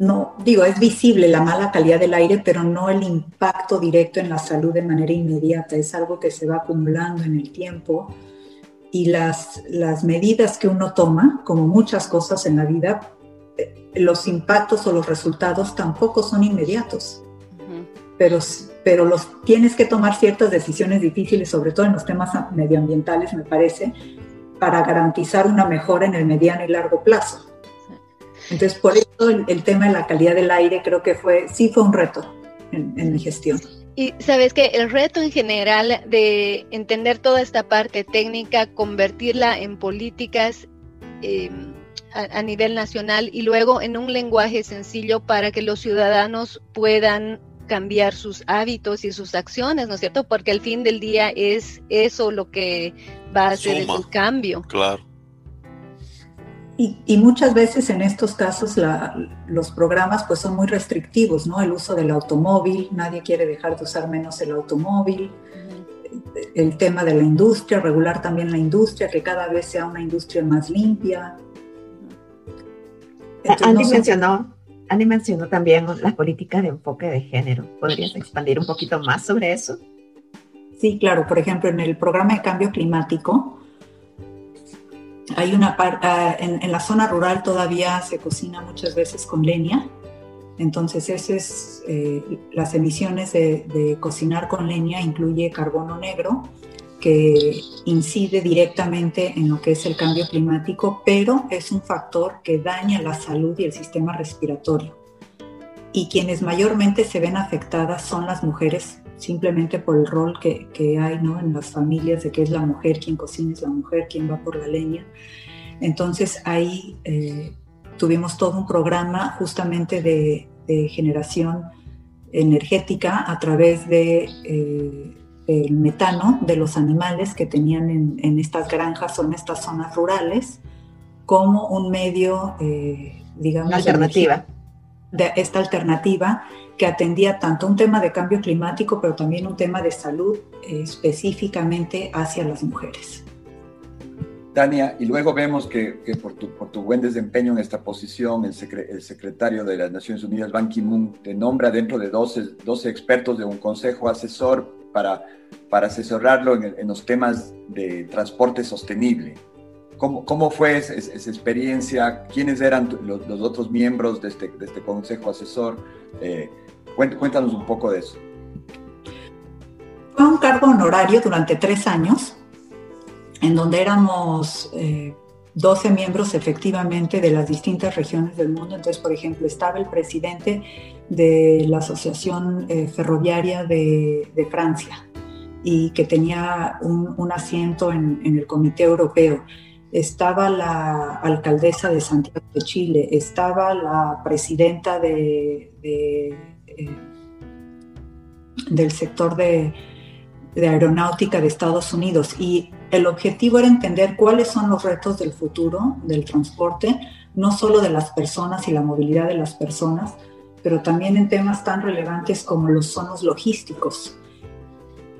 No, digo, es visible la mala calidad del aire, pero no el impacto directo en la salud de manera inmediata. Es algo que se va acumulando en el tiempo y las, las medidas que uno toma, como muchas cosas en la vida, los impactos o los resultados tampoco son inmediatos. Uh-huh. Pero, pero los, tienes que tomar ciertas decisiones difíciles, sobre todo en los temas medioambientales, me parece, para garantizar una mejora en el mediano y largo plazo. Entonces, por eso el, el tema de la calidad del aire creo que fue, sí fue un reto en, en mi gestión. Y sabes que el reto en general de entender toda esta parte técnica, convertirla en políticas eh, a, a nivel nacional y luego en un lenguaje sencillo para que los ciudadanos puedan cambiar sus hábitos y sus acciones, ¿no es cierto? Porque al fin del día es eso lo que va a hacer el cambio. Claro. Y, y muchas veces en estos casos la, los programas pues son muy restrictivos, ¿no? El uso del automóvil, nadie quiere dejar de usar menos el automóvil. Uh-huh. El tema de la industria, regular también la industria, que cada vez sea una industria más limpia. Entonces, Andy, no sé. mencionó, Andy mencionó también las políticas de enfoque de género. ¿Podrías expandir un poquito más sobre eso? Sí, claro. Por ejemplo, en el programa de cambio climático, Hay una par, uh, en, en la zona rural todavía se cocina muchas veces con leña, entonces ese es, eh, las emisiones de, de cocinar con leña incluye carbono negro que incide directamente en lo que es el cambio climático, pero es un factor que daña la salud y el sistema respiratorio. Y quienes mayormente se ven afectadas son las mujeres, simplemente por el rol que, que hay, ¿no?, en las familias, de que es la mujer quien cocina, es la mujer quien va por la leña. Entonces ahí eh, tuvimos todo un programa justamente de, de generación energética a través de, eh, el metano de los animales que tenían en, en estas granjas o en estas zonas rurales como un medio, eh, digamos... Una alternativa. De esta alternativa que atendía tanto un tema de cambio climático, pero también un tema de salud eh, específicamente hacia las mujeres. Tania, y luego vemos que, que por, tu, por tu buen desempeño en esta posición, el, secre, el secretario de las Naciones Unidas, Ban Ki-moon, te nombra dentro de doce, doce expertos de un consejo asesor para, para asesorarlo en, en los temas de transporte sostenible. ¿Cómo, cómo fue esa, esa experiencia? ¿Quiénes eran los, los otros miembros de este, de este consejo asesor? Eh, cuéntanos un poco de eso. Fue un cargo honorario durante tres años, en donde éramos eh, doce miembros efectivamente de las distintas regiones del mundo. Entonces, por ejemplo, estaba el presidente de la Asociación eh, Ferroviaria de, de Francia, y que tenía un, un asiento en, en el Comité Europeo. Estaba la alcaldesa de Santiago de Chile, estaba la presidenta de, de eh, del sector de, de aeronáutica de Estados Unidos, y el objetivo era entender cuáles son los retos del futuro del transporte, no solo de las personas y la movilidad de las personas, pero también en temas tan relevantes como los zonos logísticos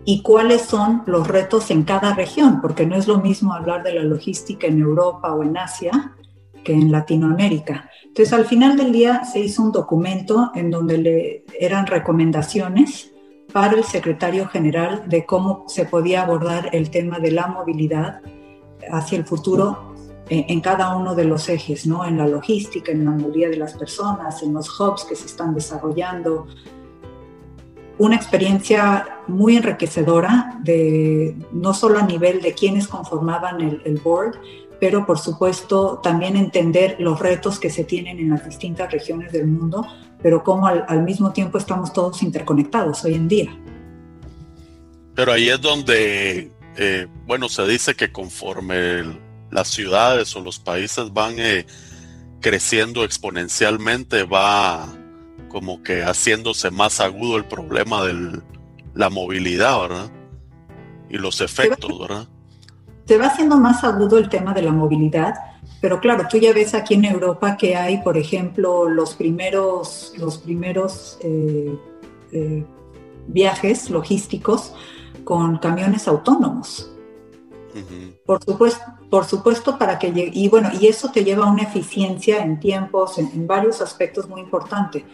y cuáles son los retos en cada región, porque no es lo mismo hablar de la logística en Europa o en Asia que en Latinoamérica. Entonces, al final del día se hizo un documento en donde le eran recomendaciones para el secretario general de cómo se podía abordar el tema de la movilidad hacia el futuro en cada uno de los ejes, ¿no? En la logística, en la movilidad de las personas, en los hubs que se están desarrollando. Una experiencia muy enriquecedora, de, no solo a nivel de quienes conformaban el, el board, pero por supuesto también entender los retos que se tienen en las distintas regiones del mundo, pero cómo al, al mismo tiempo estamos todos interconectados hoy en día. Pero ahí es donde, eh, bueno, se dice que conforme el, las ciudades o los países van eh, creciendo exponencialmente, va como que haciéndose más agudo el problema de la movilidad, ¿verdad? Y los efectos, ¿verdad? Se va haciendo más agudo el tema de la movilidad, pero claro, tú ya ves aquí en Europa que hay, por ejemplo, los primeros, los primeros eh, eh, viajes logísticos con camiones autónomos. Uh-huh. Por supuesto, por supuesto para que llegue, y bueno, y eso te lleva a una eficiencia en tiempos, en, en varios aspectos muy importantes.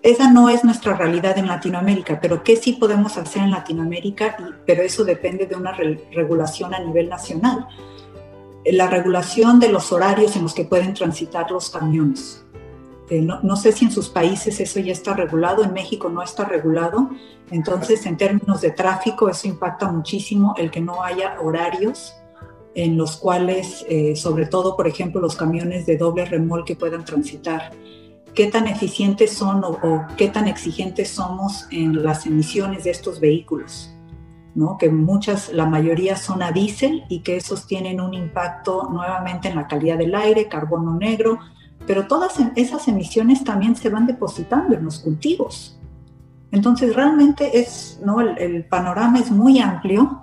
Esa no es nuestra realidad en Latinoamérica, pero ¿qué sí podemos hacer en Latinoamérica? Pero eso depende de una re- regulación a nivel nacional. La regulación de los horarios en los que pueden transitar los camiones. Eh, no, no sé si en sus países eso ya está regulado, en México no está regulado. Entonces, en términos de tráfico, eso impacta muchísimo el que no haya horarios en los cuales, eh, sobre todo, por ejemplo, los camiones de doble remolque puedan transitar. Qué tan eficientes son o, o qué tan exigentes somos en las emisiones de estos vehículos, ¿no? Que muchas, la mayoría son a diésel y que esos tienen un impacto nuevamente en la calidad del aire, carbono negro, pero todas esas emisiones también se van depositando en los cultivos. Entonces realmente es, ¿no? el, el panorama es muy amplio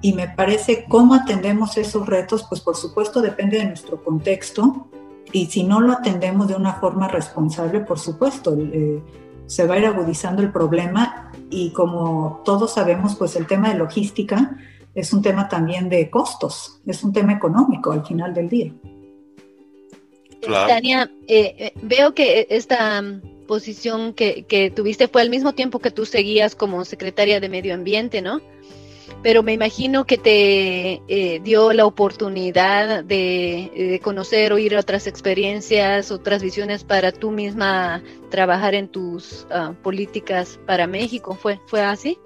y me parece cómo atendemos esos retos, pues por supuesto depende de nuestro contexto. Y si no lo atendemos de una forma responsable, por supuesto, eh, se va a ir agudizando el problema. Y como todos sabemos, pues el tema de logística es un tema también de costos, es un tema económico al final del día. Claro. Tania, eh, veo que esta posición que, que tuviste fue al mismo tiempo que tú seguías como secretaria de Medio Ambiente, ¿no? Pero me imagino que te eh, dio la oportunidad de, de conocer, oír otras experiencias, otras visiones para tú misma trabajar en tus uh, políticas para México. ¿Fue, fue así?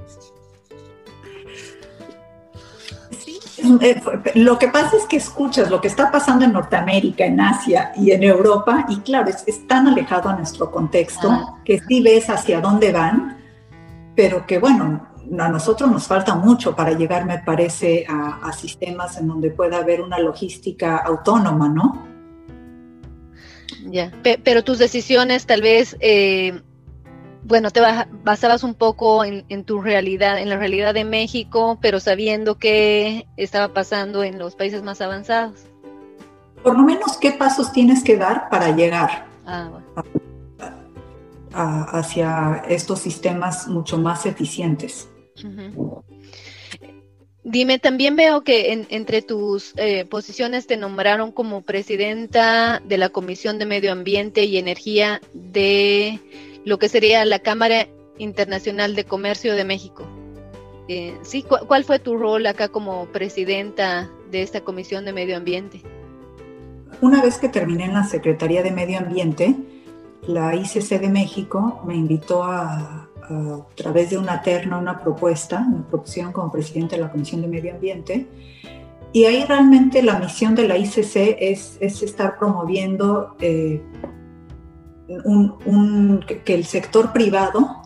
Sí. Eh, lo que pasa es que escuchas lo que está pasando en Norteamérica, en Asia y en Europa, y claro, es, es tan alejado a nuestro contexto ah. que sí ves hacia dónde van, pero que bueno... A nosotros nos falta mucho para llegar, me parece, a, a sistemas en donde pueda haber una logística autónoma, ¿no? Ya, yeah. Pero tus decisiones tal vez, eh, bueno, te basabas un poco en, en tu realidad, en la realidad de México, pero sabiendo qué estaba pasando en los países más avanzados. Por lo menos, ¿qué pasos tienes que dar para llegar? Ah, bueno. A, hacia estos sistemas mucho más eficientes. Uh-huh. Dime, también veo que en, entre tus eh, posiciones te nombraron como presidenta de la Comisión de Medio Ambiente y Energía de lo que sería la Cámara Internacional de Comercio de México. Eh, ¿sí? ¿Cuál, cuál fue tu rol acá como presidenta de esta Comisión de Medio Ambiente? Una vez que terminé en la Secretaría de Medio Ambiente, la I C C de México me invitó a, a, a través de una terna, una propuesta, me propusieron como presidente de la Comisión de Medio Ambiente, y ahí realmente la misión de la I C C es, es estar promoviendo eh, un, un, que el sector privado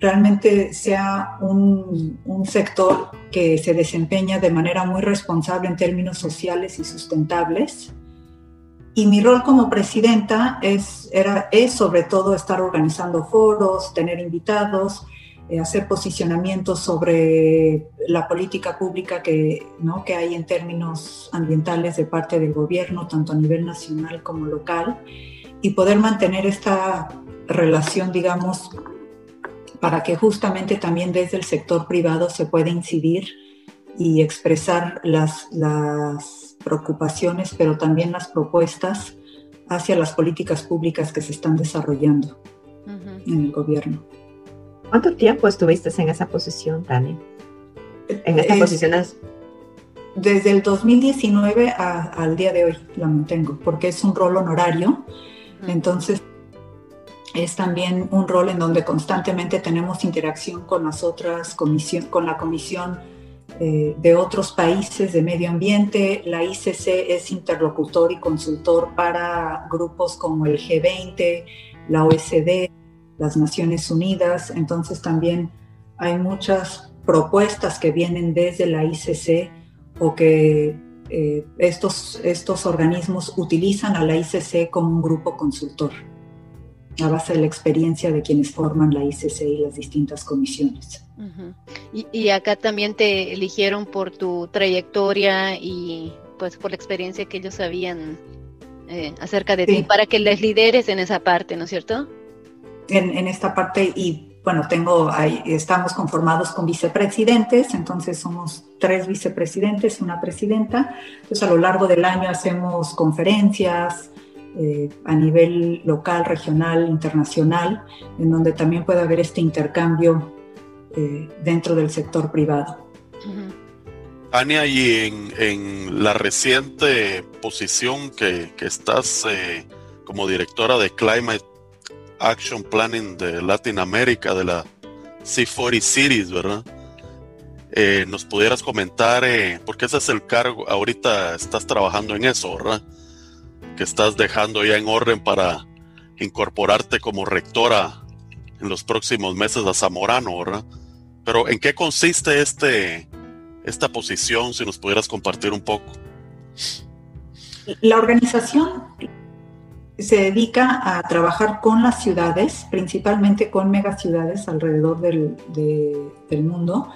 realmente sea un, un sector que se desempeña de manera muy responsable en términos sociales y sustentables. Y mi rol como presidenta es, era, es sobre todo estar organizando foros, tener invitados, hacer posicionamientos sobre la política pública que, ¿no? que hay en términos ambientales de parte del gobierno, tanto a nivel nacional como local, y poder mantener esta relación, digamos, para que justamente también desde el sector privado se pueda incidir y expresar las, las preocupaciones, pero también las propuestas hacia las políticas públicas que se están desarrollando uh-huh. en el gobierno. ¿Cuánto tiempo estuviste en esa posición, Tania? En esta es, posición es... Desde el dos mil diecinueve a, al día de hoy la mantengo, porque es un rol honorario, uh-huh. entonces es también un rol en donde constantemente tenemos interacción con las otras comisión, con la comisión eh, de otros países de medio ambiente. La I C C es interlocutor y consultor para grupos como el G veinte, la O E C D, las Naciones Unidas. Entonces también hay muchas propuestas que vienen desde la I C C o que eh, estos, estos organismos utilizan a la I C C como un grupo consultor, a base de la experiencia de quienes forman la I C C y las distintas comisiones. Uh-huh. Y, y acá también te eligieron por tu trayectoria y pues por la experiencia que ellos sabían eh, acerca de sí. ti, para que les lideres en esa parte, ¿no es cierto? En, en esta parte, y bueno, tengo, ahí, estamos conformados con vicepresidentes, entonces somos tres vicepresidentes, una presidenta, entonces a lo largo del año hacemos conferencias, Eh, a nivel local, regional, internacional, en donde también puede haber este intercambio eh, dentro del sector privado. Uh-huh. Tania, y en, en la reciente posición que, que estás eh, como directora de Climate Action Planning de Latinoamérica, de la C cuarenta Cities, ¿verdad? Eh, ¿nos pudieras comentar, eh, porque ese es el cargo, ahorita estás trabajando en eso, ¿verdad? Que estás dejando ya en orden para incorporarte como rectora en los próximos meses a Zamorano, ¿verdad? Pero ¿en qué consiste este, esta posición? Si nos pudieras compartir un poco. La organización se dedica a trabajar con las ciudades, principalmente con megaciudades alrededor del, de, del mundo.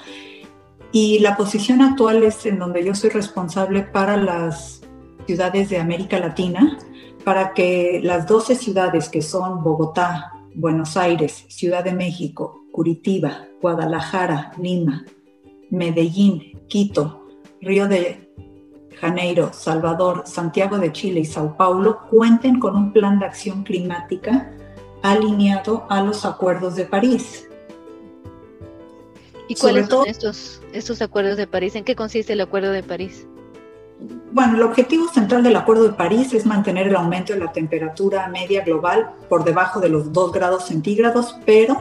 Y la posición actual es en donde yo soy responsable para las ciudades de América Latina, para que las doce ciudades que son Bogotá, Buenos Aires, Ciudad de México, Curitiba, Guadalajara, Lima, Medellín, Quito, Río de Janeiro, Salvador, Santiago de Chile y Sao Paulo cuenten con un plan de acción climática alineado a los acuerdos de París. ¿Y cuáles son estos, estos acuerdos de París? ¿En qué consiste el acuerdo de París? Bueno, el objetivo central del Acuerdo de París es mantener el aumento de la temperatura media global por debajo de los dos grados centígrados, pero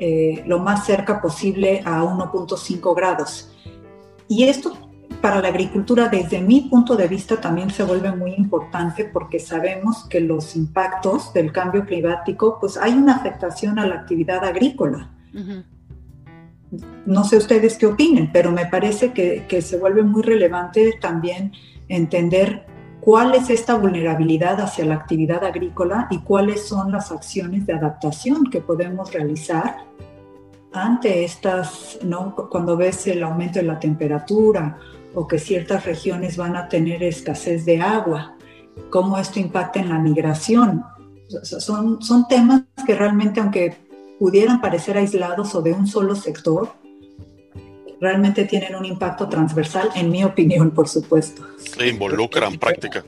eh, lo más cerca posible a uno punto cinco grados. Y esto para la agricultura, desde mi punto de vista, también se vuelve muy importante, porque sabemos que los impactos del cambio climático, pues hay una afectación a la actividad agrícola. Uh-huh. No sé ustedes qué opinen, pero me parece que, que se vuelve muy relevante también entender cuál es esta vulnerabilidad hacia la actividad agrícola y cuáles son las acciones de adaptación que podemos realizar ante estas, ¿no? Cuando ves el aumento de la temperatura o que ciertas regiones van a tener escasez de agua, cómo esto impacta en la migración. O sea, son, son temas que realmente, aunque pudieran parecer aislados o de un solo sector, realmente tienen un impacto transversal, en mi opinión, por supuesto. Se involucran práctica.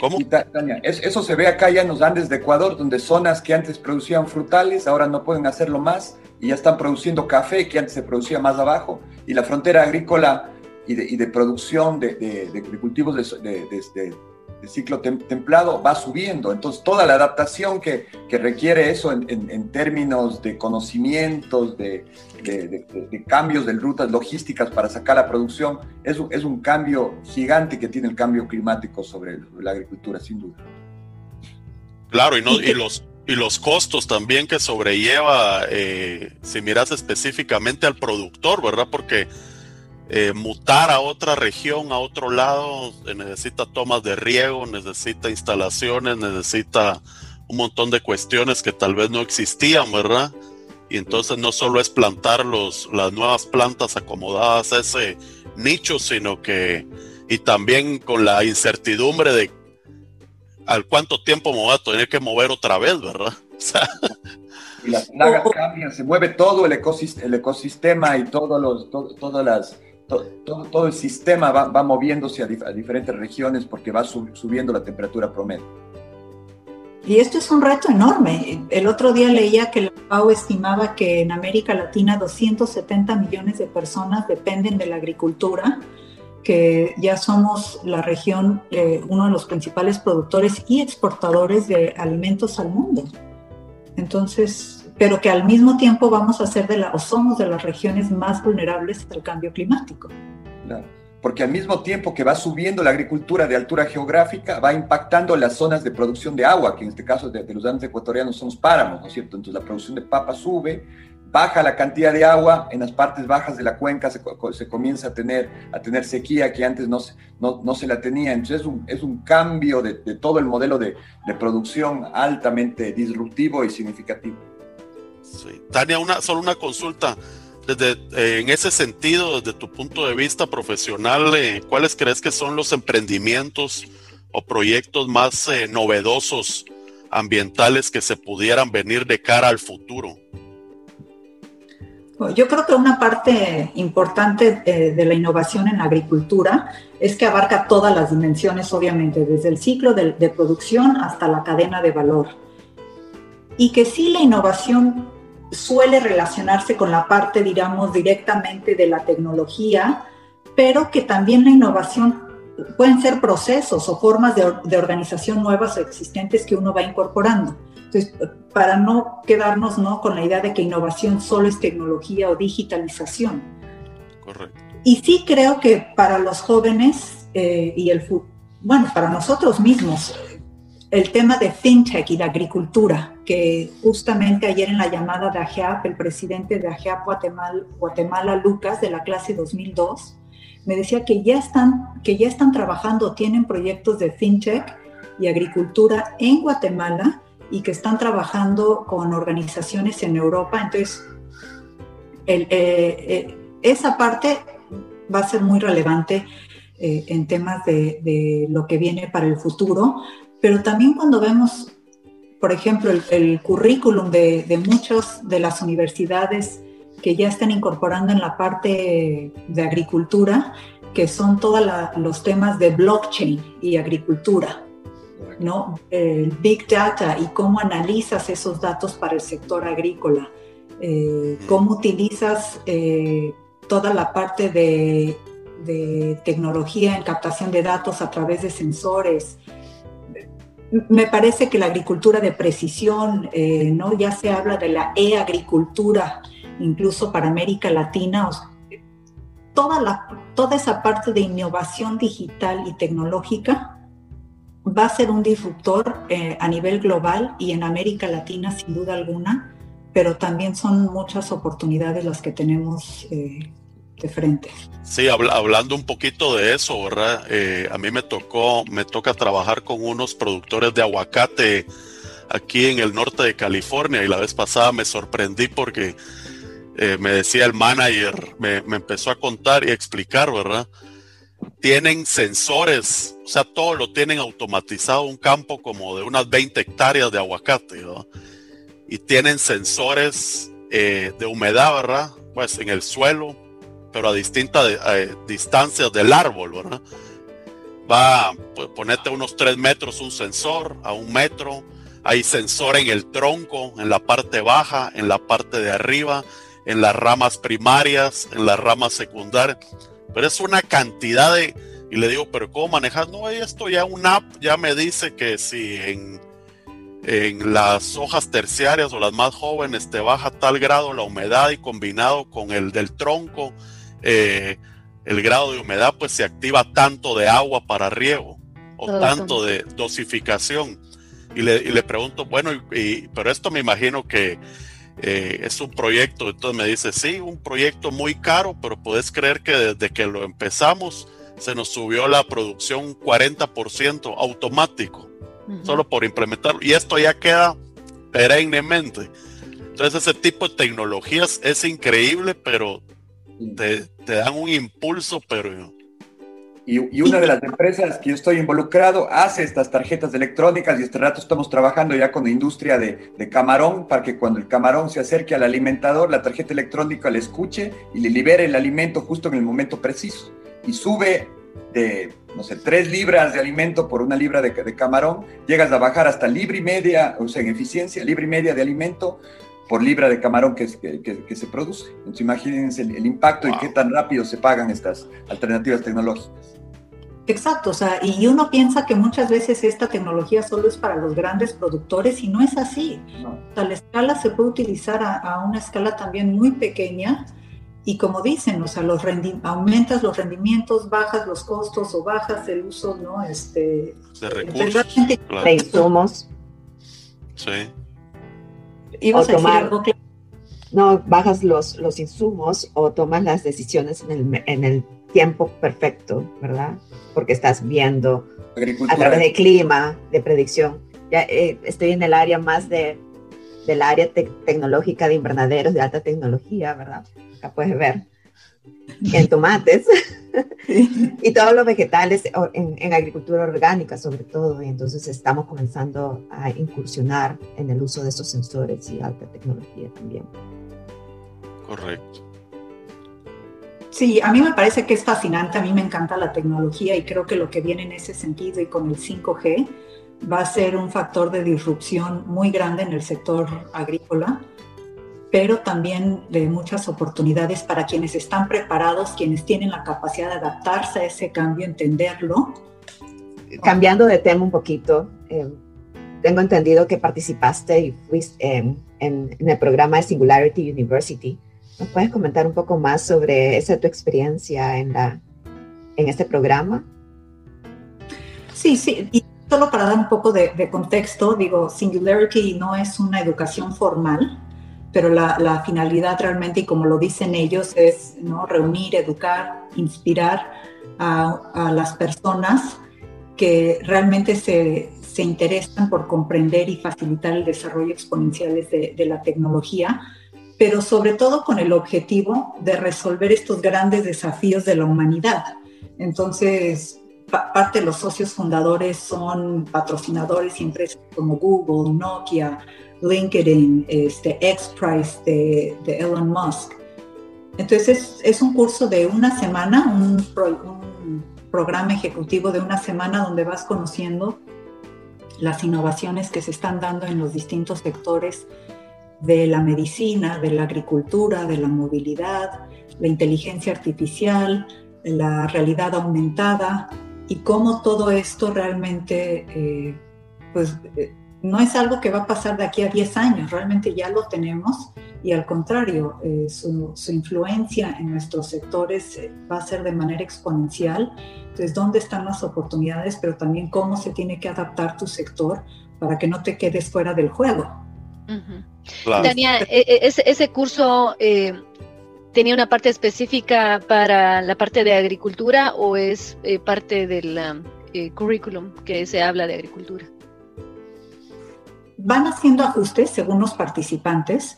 ¿Cómo? Tania, eso se ve acá ya en los Andes de Ecuador, donde zonas que antes producían frutales, ahora no pueden hacerlo más, y ya están produciendo café, que antes se producía más abajo, y la frontera agrícola y de, y de producción de, de, de cultivos de, de, de, de el ciclo templado va subiendo. Entonces toda la adaptación que, que requiere eso en, en, en términos de conocimientos, de, de, de, de cambios de rutas logísticas para sacar la producción, es, es un cambio gigante que tiene el cambio climático sobre la agricultura, sin duda. Claro, y, no, y, los, y los costos también que sobrelleva, eh, si miras específicamente al productor, ¿verdad? Porque Eh, mutar a otra región, a otro lado, eh, necesita tomas de riego, necesita instalaciones, necesita un montón de cuestiones que tal vez no existían, ¿verdad? y entonces no solo es plantar los, las nuevas plantas acomodadas a ese nicho, sino que, y también con la incertidumbre de al cuánto tiempo me voy a tener que mover otra vez, ¿verdad? O sea, y las plagas cambian, se mueve todo el ecosistema, el ecosistema y todos los, todo, todas las, to, todo, todo el sistema va, va moviéndose a, dif a diferentes regiones porque va sub, subiendo la temperatura promedio. Y esto es un reto enorme. El otro día leía que la FAO estimaba que en América Latina doscientos setenta millones de personas dependen de la agricultura, que ya somos la región, eh, uno de los principales productores y exportadores de alimentos al mundo. Entonces, pero que al mismo tiempo vamos a ser de la, o somos de las regiones más vulnerables al cambio climático. Claro. Porque al mismo tiempo que va subiendo la agricultura de altura geográfica, va impactando las zonas de producción de agua, que en este caso de, de los Andes ecuatorianos son los páramos, ¿no es cierto? Entonces la producción de papa sube, baja la cantidad de agua, en las partes bajas de la cuenca se, se comienza a tener, a tener sequía que antes no se, no, no se la tenía. Entonces es un, es un cambio de, de todo el modelo de, de producción altamente disruptivo y significativo. Sí. Tania, una, solo una consulta. Desde, eh, en ese sentido, desde tu punto de vista profesional, eh, ¿cuáles crees que son los emprendimientos o proyectos más eh, novedosos ambientales que se pudieran venir de cara al futuro? Yo creo que una parte importante eh, de la innovación en la agricultura es que abarca todas las dimensiones, obviamente, desde el ciclo de, de producción hasta la cadena de valor. Y que sí, la innovación suele relacionarse con la parte, digamos, directamente de la tecnología, pero que también la innovación pueden ser procesos o formas de, de organización nuevas o existentes que uno va incorporando. Entonces, para no quedarnos, ¿no?, con la idea de que innovación solo es tecnología o digitalización. Correcto. Y sí creo que para los jóvenes eh, y el bueno, para nosotros mismos, el tema de fintech y de agricultura, que justamente ayer en la llamada de A G E A P, el presidente de A G E A P Guatemala, Guatemala Lucas, de la clase dos mil dos, me decía que ya están, que ya están trabajando, tienen proyectos de fintech y agricultura en Guatemala y que están trabajando con organizaciones en Europa. Entonces, el, eh, eh, esa parte va a ser muy relevante eh, en temas de, de lo que viene para el futuro. Pero también cuando vemos, por ejemplo, el, el currículum de, de muchas de las universidades que ya están incorporando en la parte de agricultura, que son todos los temas de blockchain y agricultura, ¿no? El Big Data y cómo analizas esos datos para el sector agrícola, eh, cómo utilizas eh, toda la parte de, de tecnología en captación de datos a través de sensores. Me parece que la agricultura de precisión, eh, ¿no? Ya se habla de la e-agricultura, incluso para América Latina. O sea, toda, la, toda esa parte de innovación digital y tecnológica va a ser un disruptor eh, a nivel global y en América Latina sin duda alguna, pero también son muchas oportunidades las que tenemos eh, de frente. Sí, habla, hablando un poquito de eso, ¿verdad? Eh, a mí me tocó, me toca trabajar con unos productores de aguacate aquí en el norte de California y la vez pasada me sorprendí porque eh, me decía el manager, me, me empezó a contar y a explicar, ¿verdad? Tienen sensores, o sea, todo lo tienen automatizado, un campo como de unas veinte hectáreas de aguacate, ¿verdad? Y tienen sensores eh, de humedad, ¿verdad? Pues en el suelo, pero a distintas eh, distancias del árbol, ¿verdad? Va, pues, ponete unos tres metros un sensor, a un metro, hay sensor en el tronco, en la parte baja, en la parte de arriba, en las ramas primarias, en las ramas secundarias, pero es una cantidad de, y le digo, pero ¿cómo manejas? No, esto ya una app ya me dice que si en, en las hojas terciarias o las más jóvenes te baja tal grado la humedad y combinado con el del tronco, Eh, el grado de humedad, pues se activa tanto de agua para riego o todo tanto de dosificación. Y le, y le pregunto, bueno, y, y, pero esto me imagino que eh, es un proyecto. Entonces me dice, sí, un proyecto muy caro, pero puedes creer que desde que lo empezamos se nos subió la producción un cuarenta por ciento automático, uh-huh, solo por implementarlo. Y esto ya queda perennemente. Entonces ese tipo de tecnologías es increíble, pero te, te dan un impulso, pero... Y, y una de las empresas que yo estoy involucrado hace estas tarjetas electrónicas, y este rato estamos trabajando ya con la industria de, de camarón, para que cuando el camarón se acerque al alimentador, la tarjeta electrónica le escuche y le libere el alimento justo en el momento preciso, y sube de, no sé, tres libras de alimento por una libra de, de camarón, llegas a bajar hasta libra y media, o sea, en eficiencia, libra y media de alimento por libra de camarón que, que, que, que se produce. Entonces imagínense el, el impacto. Wow. Y qué tan rápido se pagan estas alternativas tecnológicas. Exacto, o sea, y uno piensa que muchas veces esta tecnología solo es para los grandes productores, y no es así. No. O sea, la escala se puede utilizar a, a una escala también muy pequeña, y como dicen, o sea, los rendi- aumentas los rendimientos, bajas los costos o bajas el uso, ¿no? Este, de recursos, claro. De insumos. Sí. ¿Ibas a decir algo? No, bajas los, los insumos o tomas las decisiones en el, en el tiempo perfecto, ¿verdad? Porque estás viendo a través de clima, de predicción. Ya eh, estoy en el área más de, del área te- tecnológica de invernaderos, de alta tecnología, ¿verdad? Acá puedes ver en tomates y todos los vegetales en, en agricultura orgánica sobre todo, y entonces estamos comenzando a incursionar en el uso de estos sensores y alta tecnología también. Correcto. Sí, a mí me parece que es fascinante, a mí me encanta la tecnología, y creo que lo que viene en ese sentido y con el cinco G va a ser un factor de disrupción muy grande en el sector agrícola, pero también de muchas oportunidades para quienes están preparados, quienes tienen la capacidad de adaptarse a ese cambio, entenderlo. Cambiando de tema un poquito, eh, tengo entendido que participaste y fuiste eh, en, en el programa de Singularity University. ¿Nos puedes comentar un poco más sobre esa tu experiencia en, la, en este programa? Sí, sí. Y solo para dar un poco de, de contexto, digo, Singularity no es una educación formal, pero la, la finalidad realmente, y como lo dicen ellos, es, ¿no?, reunir, educar, inspirar a, a las personas que realmente se, se interesan por comprender y facilitar el desarrollo exponencial de, de la tecnología, pero sobre todo con el objetivo de resolver estos grandes desafíos de la humanidad. Entonces, pa- parte de los socios fundadores son patrocinadores y empresas como Google, Nokia, LinkedIn, este, XPRIZE de, de Elon Musk. Entonces, es, es un curso de una semana, un, pro, un programa ejecutivo de una semana donde vas conociendo las innovaciones que se están dando en los distintos sectores de la medicina, de la agricultura, de la movilidad, la inteligencia artificial, la realidad aumentada, y cómo todo esto realmente, eh, pues... Eh, no es algo que va a pasar de aquí a diez años, realmente ya lo tenemos, y al contrario, eh, su, su influencia en nuestros sectores va a ser de manera exponencial. Entonces, ¿dónde están las oportunidades? Pero también, ¿cómo se tiene que adaptar tu sector para que no te quedes fuera del juego? Uh-huh. Claro. Tania, ese, ese curso eh, ¿tenía una parte específica para la parte de agricultura, o es eh, parte del eh, currículum que se habla de agricultura? Van haciendo ajustes según los participantes.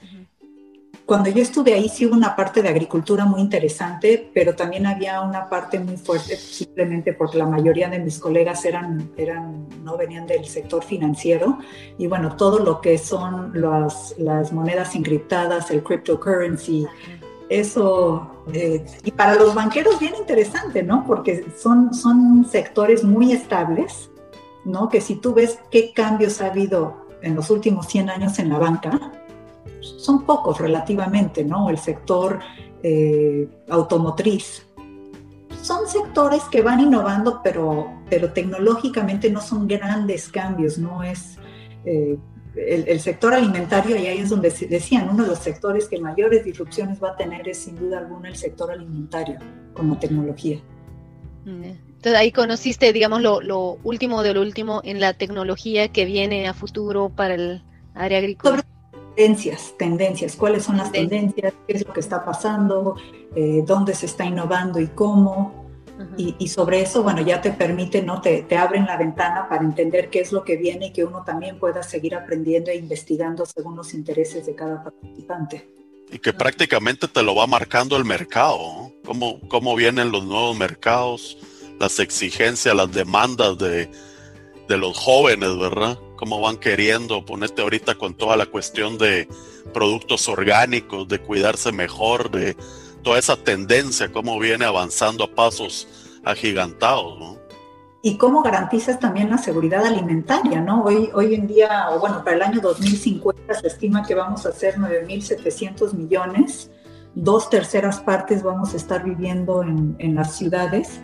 Cuando yo estuve ahí sí hubo una parte de agricultura muy interesante, pero también había una parte muy fuerte, simplemente porque la mayoría de mis colegas eran, eran, no venían del sector financiero, y bueno, todo lo que son las, las monedas encriptadas, el cryptocurrency, eso, eh, y para los banqueros bien interesante, ¿no? Porque son, son sectores muy estables, ¿no? Que si tú ves qué cambios ha habido en los últimos cien años en la banca, son pocos relativamente, ¿no? El sector eh, automotriz. Son sectores que van innovando, pero, pero tecnológicamente no son grandes cambios, ¿no? Es eh, el, el sector alimentario, y ahí es donde decían, uno de los sectores que mayores disrupciones va a tener es sin duda alguna el sector alimentario como tecnología. Mm. Entonces ahí conociste, digamos, lo, lo último de lo último en la tecnología que viene a futuro para el área agrícola. Sobre tendencias, tendencias, cuáles son las tendencias, qué es lo que está pasando, eh, dónde se está innovando y cómo. Y, y sobre eso, bueno, ya te permite, ¿no? Te, te abren la ventana para entender qué es lo que viene y que uno también pueda seguir aprendiendo e investigando según los intereses de cada participante. Y que prácticamente te lo va marcando el mercado, ¿no? Cómo, cómo vienen los nuevos mercados, las exigencias, las demandas de, de los jóvenes, ¿verdad? Cómo van queriendo, ponerte ahorita con toda la cuestión de productos orgánicos, de cuidarse mejor, de toda esa tendencia, cómo viene avanzando a pasos agigantados, ¿no? Y cómo garantizas también la seguridad alimentaria, ¿no? Hoy, hoy en día, o bueno, para el año dos mil cincuenta se estima que vamos a hacer nueve mil setecientos millones, dos terceras partes vamos a estar viviendo en, en las ciudades,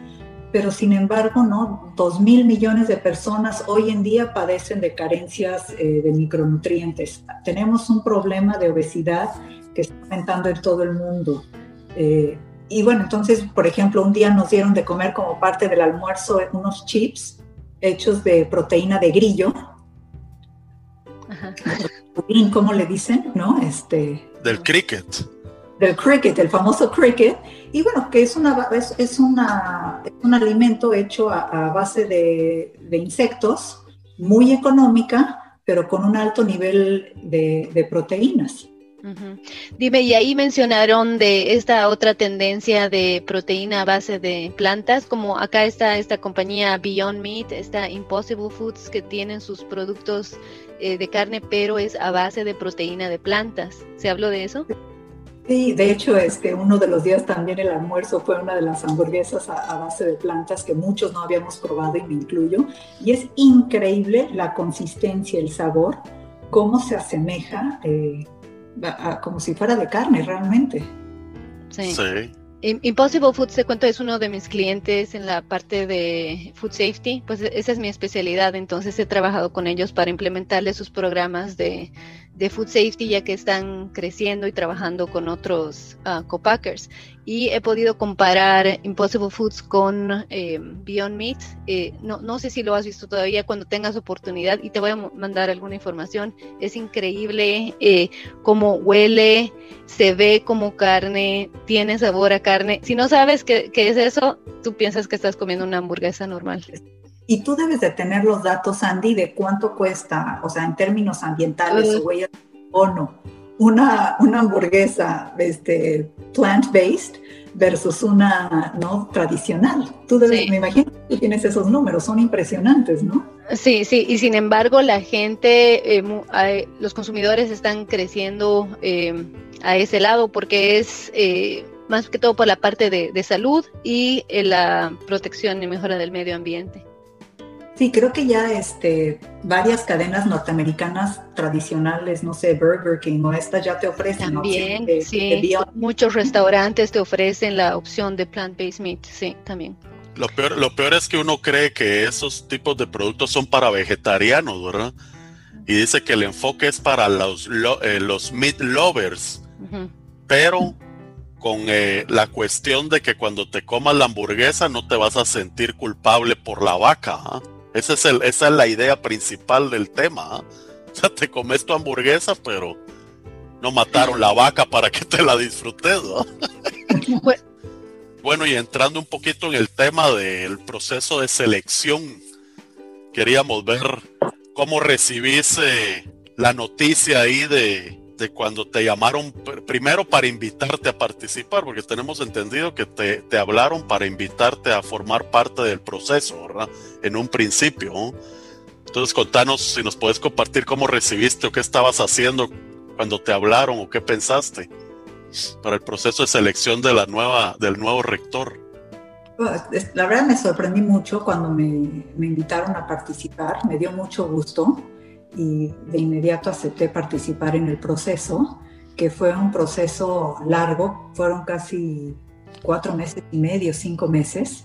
pero sin embargo, ¿no? dos mil millones de personas hoy en día padecen de carencias eh, de micronutrientes. Tenemos un problema de obesidad que está aumentando en todo el mundo. Eh, y bueno, entonces, por ejemplo, un día nos dieron de comer como parte del almuerzo unos chips hechos de proteína de grillo. Ajá. ¿Cómo le dicen? ¿No? Este, del cricket. Del cricket, el famoso cricket. Y bueno, que es, una, es, es, una, es un alimento hecho a, a base de, de insectos, muy económica, pero con un alto nivel de, de proteínas. Uh-huh. Dime, y ahí mencionaron de esta otra tendencia de proteína a base de plantas, como acá está esta compañía Beyond Meat, está Impossible Foods, que tienen sus productos eh, de carne, pero es a base de proteína de plantas. ¿Se habló de eso? Sí, de hecho, este, uno de los días también el almuerzo fue una de las hamburguesas a, a base de plantas que muchos no habíamos probado, y me incluyo, y es increíble la consistencia, el sabor, cómo se asemeja eh, como si fuera de carne realmente. Sí. Sí. Impossible Foods, te cuento, es uno de mis clientes en la parte de Food Safety, pues esa es mi especialidad, entonces he trabajado con ellos para implementarles sus programas de, de Food Safety, ya que están creciendo y trabajando con otros uh, copackers, y he podido comparar Impossible Foods con eh, Beyond Meat, eh, no, no sé si lo has visto todavía, cuando tengas oportunidad, y te voy a mandar alguna información, es increíble eh, cómo huele, se ve como carne, tiene sabor a carne. Si no sabes qué, qué es eso, tú piensas que estás comiendo una hamburguesa normal. Y tú debes de tener los datos, Andy, de cuánto cuesta, o sea, en términos ambientales, sí, o huellas o no, una, una hamburguesa este, plant-based versus una no tradicional. Tú debes, sí, me imagino que tienes esos números, son impresionantes, ¿no? Sí, sí, y sin embargo la gente, eh, los consumidores están creciendo eh, a ese lado porque es... Eh, más que todo por la parte de, de salud y eh, la protección y mejora del medio ambiente. Sí, creo que ya este, varias cadenas norteamericanas tradicionales, no sé, Burger King o esta ya te ofrecen. También, ¿no? de, sí, de bio- muchos restaurantes te ofrecen la opción de plant-based meat, sí, también. Lo peor, lo peor es que uno cree que esos tipos de productos son para vegetarianos, ¿verdad? Y dice que el enfoque es para los, lo, eh, los meat lovers, uh-huh, pero... con eh, la cuestión de que cuando te comas la hamburguesa no te vas a sentir culpable por la vaca, ¿eh? Ese es el, esa es la idea principal del tema, ¿eh? O sea, te comes tu hamburguesa, pero no mataron la vaca para que te la disfrutes, ¿eh? Bueno, y entrando un poquito en el tema del proceso de selección, queríamos ver cómo recibís eh, la noticia ahí de... de cuando te llamaron primero para invitarte a participar, porque tenemos entendido que te, te hablaron para invitarte a formar parte del proceso, ¿verdad? En un principio, ¿no? Entonces contanos si nos puedes compartir cómo recibiste o qué estabas haciendo cuando te hablaron o qué pensaste para el proceso de selección de la nueva, del nuevo rector. La verdad me sorprendí mucho cuando me, me invitaron a participar, me dio mucho gusto. Y de inmediato acepté participar en el proceso, que fue un proceso largo, fueron casi cuatro meses y medio, cinco meses,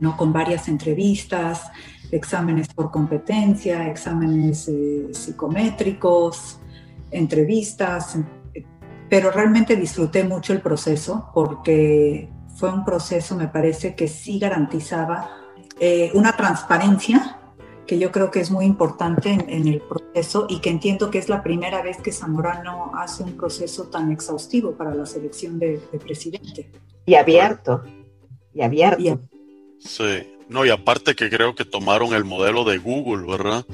¿no? Con varias entrevistas, exámenes por competencia, exámenes eh, psicométricos, entrevistas, pero realmente disfruté mucho el proceso porque fue un proceso, me parece, que sí garantizaba eh, una transparencia que yo creo que es muy importante en, en el proceso y que entiendo que es la primera vez que Zamorano hace un proceso tan exhaustivo para la selección de, de presidente. Y abierto. y abierto. Y a... Sí, no, y aparte que creo que tomaron el modelo de Google, ¿verdad?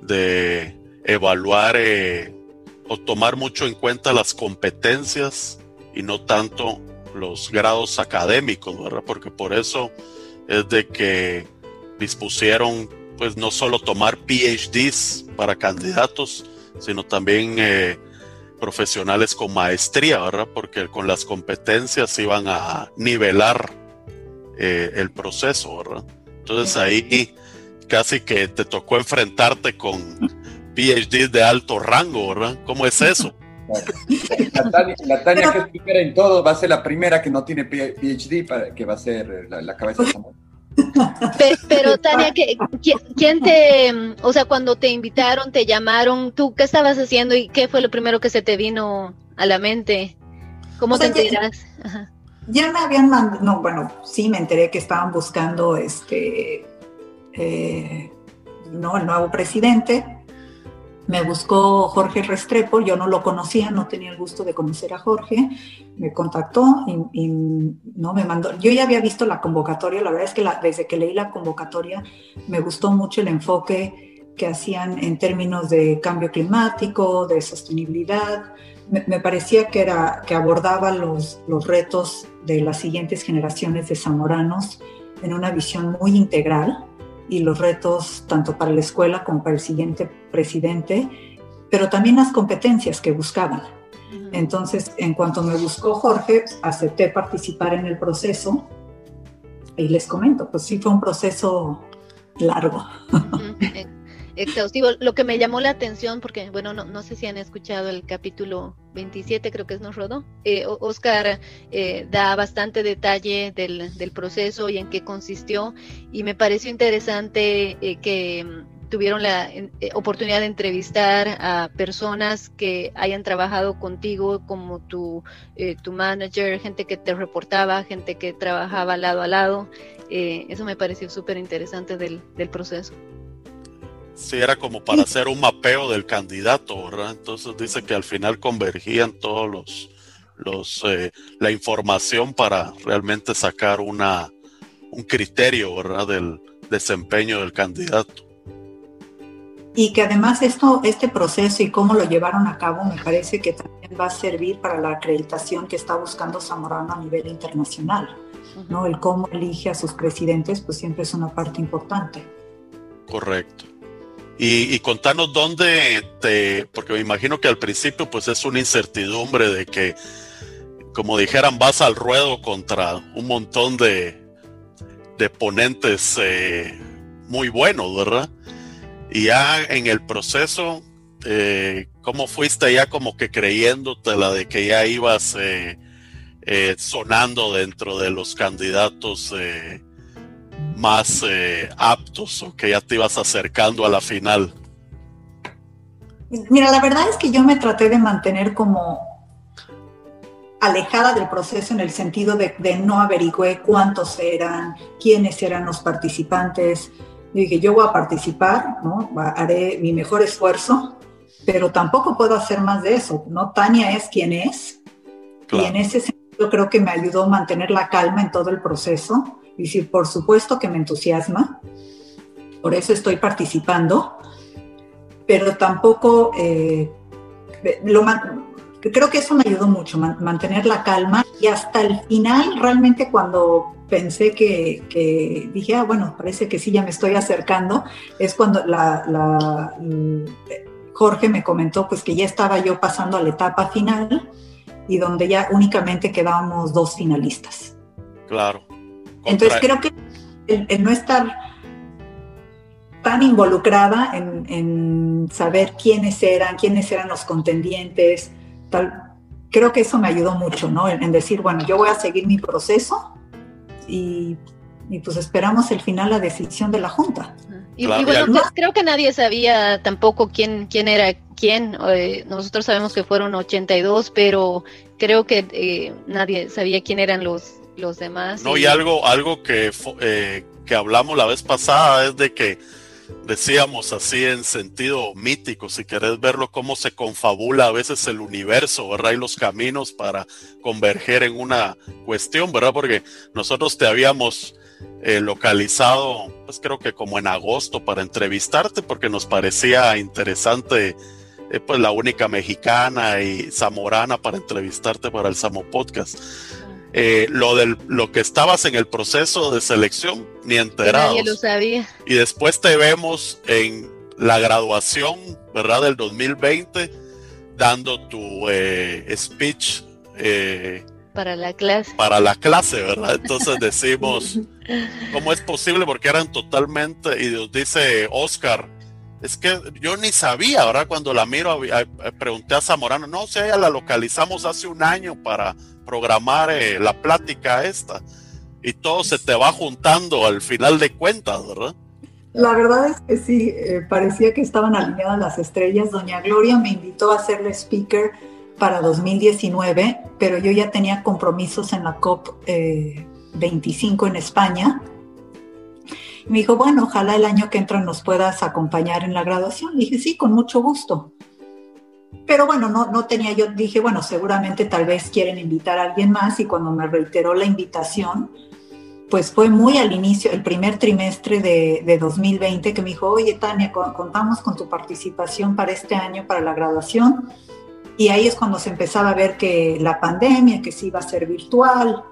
De evaluar eh, o tomar mucho en cuenta las competencias y no tanto los grados académicos, ¿verdad? Porque por eso es de que dispusieron, pues, no solo tomar P H Ds para candidatos, sino también eh, profesionales con maestría, ¿verdad? Porque con las competencias iban a nivelar eh, el proceso, ¿verdad? Entonces ahí casi que te tocó enfrentarte con P H Ds de alto rango, ¿verdad? ¿Cómo es eso? Bueno, la Tania, la Tania que es primera en todo, va a ser la primera que no tiene P H D, para, que va a ser la, la cabeza de Samuel. Pero, pero Tania, ¿quién, ¿quién te, o sea, cuando te invitaron, te llamaron, tú qué estabas haciendo y qué fue lo primero que se te vino a la mente? ¿Cómo o sea, te enteras? Ajá. Ya me habían mandado, no, bueno, sí me enteré que estaban buscando este, eh, no, el nuevo presidente. Me buscó Jorge Restrepo, yo no lo conocía, no tenía el gusto de conocer a Jorge, me contactó y, y no me mandó. Yo ya había visto la convocatoria, la verdad es que la, desde que leí la convocatoria me gustó mucho el enfoque que hacían en términos de cambio climático, de sostenibilidad. Me, me parecía que, era, que abordaba los, los retos de las siguientes generaciones de zamoranos en una visión muy integral, y los retos tanto para la escuela como para el siguiente presidente, pero también las competencias que buscaban. Entonces, en cuanto me buscó Jorge, acepté participar en el proceso y les comento, pues sí fue un proceso largo. Exhaustivo. Lo que me llamó la atención, porque, bueno, no, no sé si han escuchado el capítulo veintisiete, creo que es Nos Rodó. Eh, Oscar eh, da bastante detalle del, del proceso y en qué consistió, y me pareció interesante eh, que tuvieron la eh, oportunidad de entrevistar a personas que hayan trabajado contigo, como tu, eh, tu manager, gente que te reportaba, gente que trabajaba lado a lado. Eh, eso me pareció súper interesante del, del proceso. Sí, era como para hacer un mapeo del candidato, ¿verdad? Entonces dice que al final convergían todos los, los eh, la información para realmente sacar una un criterio, ¿verdad? Del desempeño del candidato. Y que además esto, este proceso y cómo lo llevaron a cabo me parece que también va a servir para la acreditación que está buscando Zamorano a nivel internacional, ¿no? El cómo elige a sus presidentes, pues siempre es una parte importante. Correcto. Y, y contanos dónde te, porque me imagino que al principio pues es una incertidumbre de que, como dijeran, vas al ruedo contra un montón de, de ponentes eh, muy buenos, ¿verdad? Y ya en el proceso, eh, ¿cómo fuiste ya como que creyéndotela de que ya ibas eh, eh, sonando dentro de los candidatos eh, más eh, aptos, o que ya te ibas acercando a la final? Mira, la verdad es que yo me traté de mantener como alejada del proceso en el sentido de, de no averigüé cuántos eran, quiénes eran los participantes. Yo dije, yo voy a participar, ¿no? Haré mi mejor esfuerzo, pero tampoco puedo hacer más de eso, ¿no? Tania es quien es, claro. Y en ese sentido creo que me ayudó a mantener la calma en todo el proceso. Es decir, por supuesto que me entusiasma, por eso estoy participando, pero tampoco, eh, lo man- creo que eso me ayudó mucho, man- mantener la calma, y hasta el final realmente cuando pensé que, que dije, ah, bueno, parece que sí, ya me estoy acercando, es cuando la, la, Jorge me comentó pues que ya estaba yo pasando a la etapa final y donde ya únicamente quedábamos dos finalistas. Claro. Entonces creo que el, el no estar tan involucrada en, en saber quiénes eran, quiénes eran los contendientes, tal, creo que eso me ayudó mucho, ¿no? En, en decir, bueno, yo voy a seguir mi proceso y, y pues esperamos el final, la decisión de la Junta. Y, claro, y bueno, pues, creo que nadie sabía tampoco quién, quién era quién. Eh, nosotros sabemos que fueron ochenta y dos, pero creo que eh, nadie sabía quién eran los... los demás. No, y algo, algo que, eh, que hablamos la vez pasada es de que decíamos así en sentido mítico, si querés verlo, cómo se confabula a veces el universo, ¿verdad? Y los caminos para converger en una cuestión, ¿verdad? Porque nosotros te habíamos eh, localizado, pues creo que como en agosto, para entrevistarte, porque nos parecía interesante, eh, pues la única mexicana y zamorana para entrevistarte para el Samo Podcast. Eh, lo del lo que estabas en el proceso de selección, ni enterados. Nadie lo sabía. Y después te vemos en la graduación, ¿verdad? Del dos mil veinte, dando tu eh, speech. Eh, para la clase. Para la clase, ¿verdad? Entonces decimos, ¿cómo es posible? Porque eran totalmente, y nos dice Oscar, es que yo ni sabía, ¿verdad? Cuando la miro, pregunté a Zamorano, no, si ella la localizamos hace un año para programar eh, la plática esta, y todo se te va juntando al final de cuentas, ¿verdad? La verdad es que sí, eh, parecía que estaban alineadas las estrellas. Doña Gloria me invitó a ser la speaker para dos mil diecinueve, pero yo ya tenía compromisos en la COP eh, veinticinco en España. Y me dijo, bueno, ojalá el año que entra nos puedas acompañar en la graduación. Y dije, sí, con mucho gusto. Pero bueno, no, no tenía, yo dije, bueno, seguramente tal vez quieren invitar a alguien más, y cuando me reiteró la invitación, pues fue muy al inicio, el primer trimestre de, de dos mil veinte, que me dijo, oye Tania, contamos con tu participación para este año, para la graduación, y ahí es cuando se empezaba a ver que la pandemia, que sí iba a ser virtual,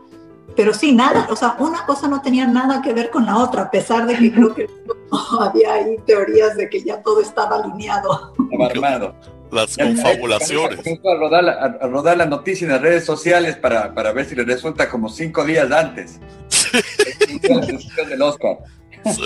pero sí, nada, o sea, una cosa no tenía nada que ver con la otra, a pesar de que creo que no había ahí teorías de que ya todo estaba alineado. Estaba armado. Las confabulaciones. A rodar, la, a rodar la noticia en las redes sociales para, para ver si le resulta como cinco días antes. Sí. Del Oscar. Sí.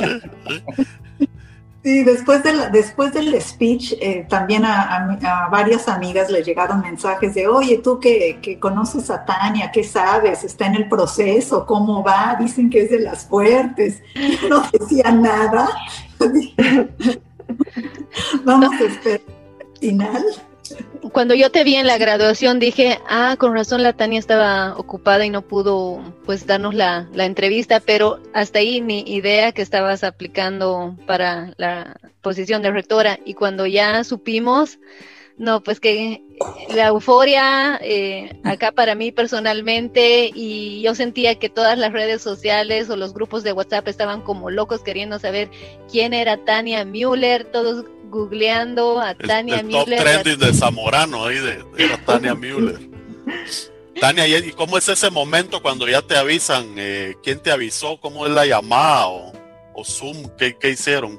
Sí, después, de la, después del speech, eh, también a, a, a varias amigas le llegaron mensajes de, oye, tú que, que conoces a Tania, ¿qué sabes? ¿Está en el proceso? ¿Cómo va? Dicen que es de las fuertes. No decía nada. Vamos a esperar. Final. Cuando yo te vi en la graduación dije, ah, con razón la Tania estaba ocupada y no pudo pues darnos la, la entrevista, pero hasta ahí mi idea que estabas aplicando para la posición de rectora, y cuando ya supimos, no, pues que la euforia eh, acá para mí personalmente, y yo sentía que todas las redes sociales o los grupos de WhatsApp estaban como locos queriendo saber quién era Tania Müller, todos googleando a Tania Müller. El, el top trending de Zamorano ahí de, de Tania Müller. Tania, ¿y cómo es ese momento cuando ya te avisan? Eh, ¿Quién te avisó? ¿Cómo es la llamada? ¿O, o Zoom? ¿Qué, qué hicieron?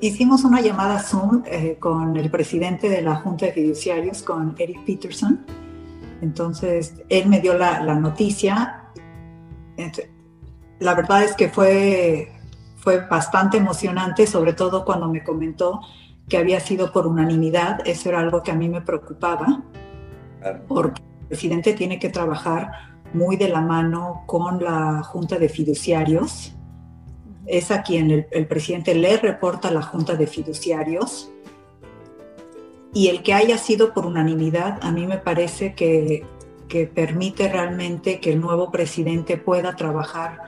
Hicimos una llamada Zoom eh, con el presidente de la Junta de Fiduciarios, con Eric Peterson. Entonces, él me dio la, la noticia. Entonces, la verdad es que fue... Fue bastante emocionante, sobre todo cuando me comentó que había sido por unanimidad. Eso era algo que a mí me preocupaba, porque el presidente tiene que trabajar muy de la mano con la Junta de Fiduciarios. Es a quien el, el presidente le reporta a la Junta de Fiduciarios. Y el que haya sido por unanimidad, a mí me parece que, que permite realmente que el nuevo presidente pueda trabajar,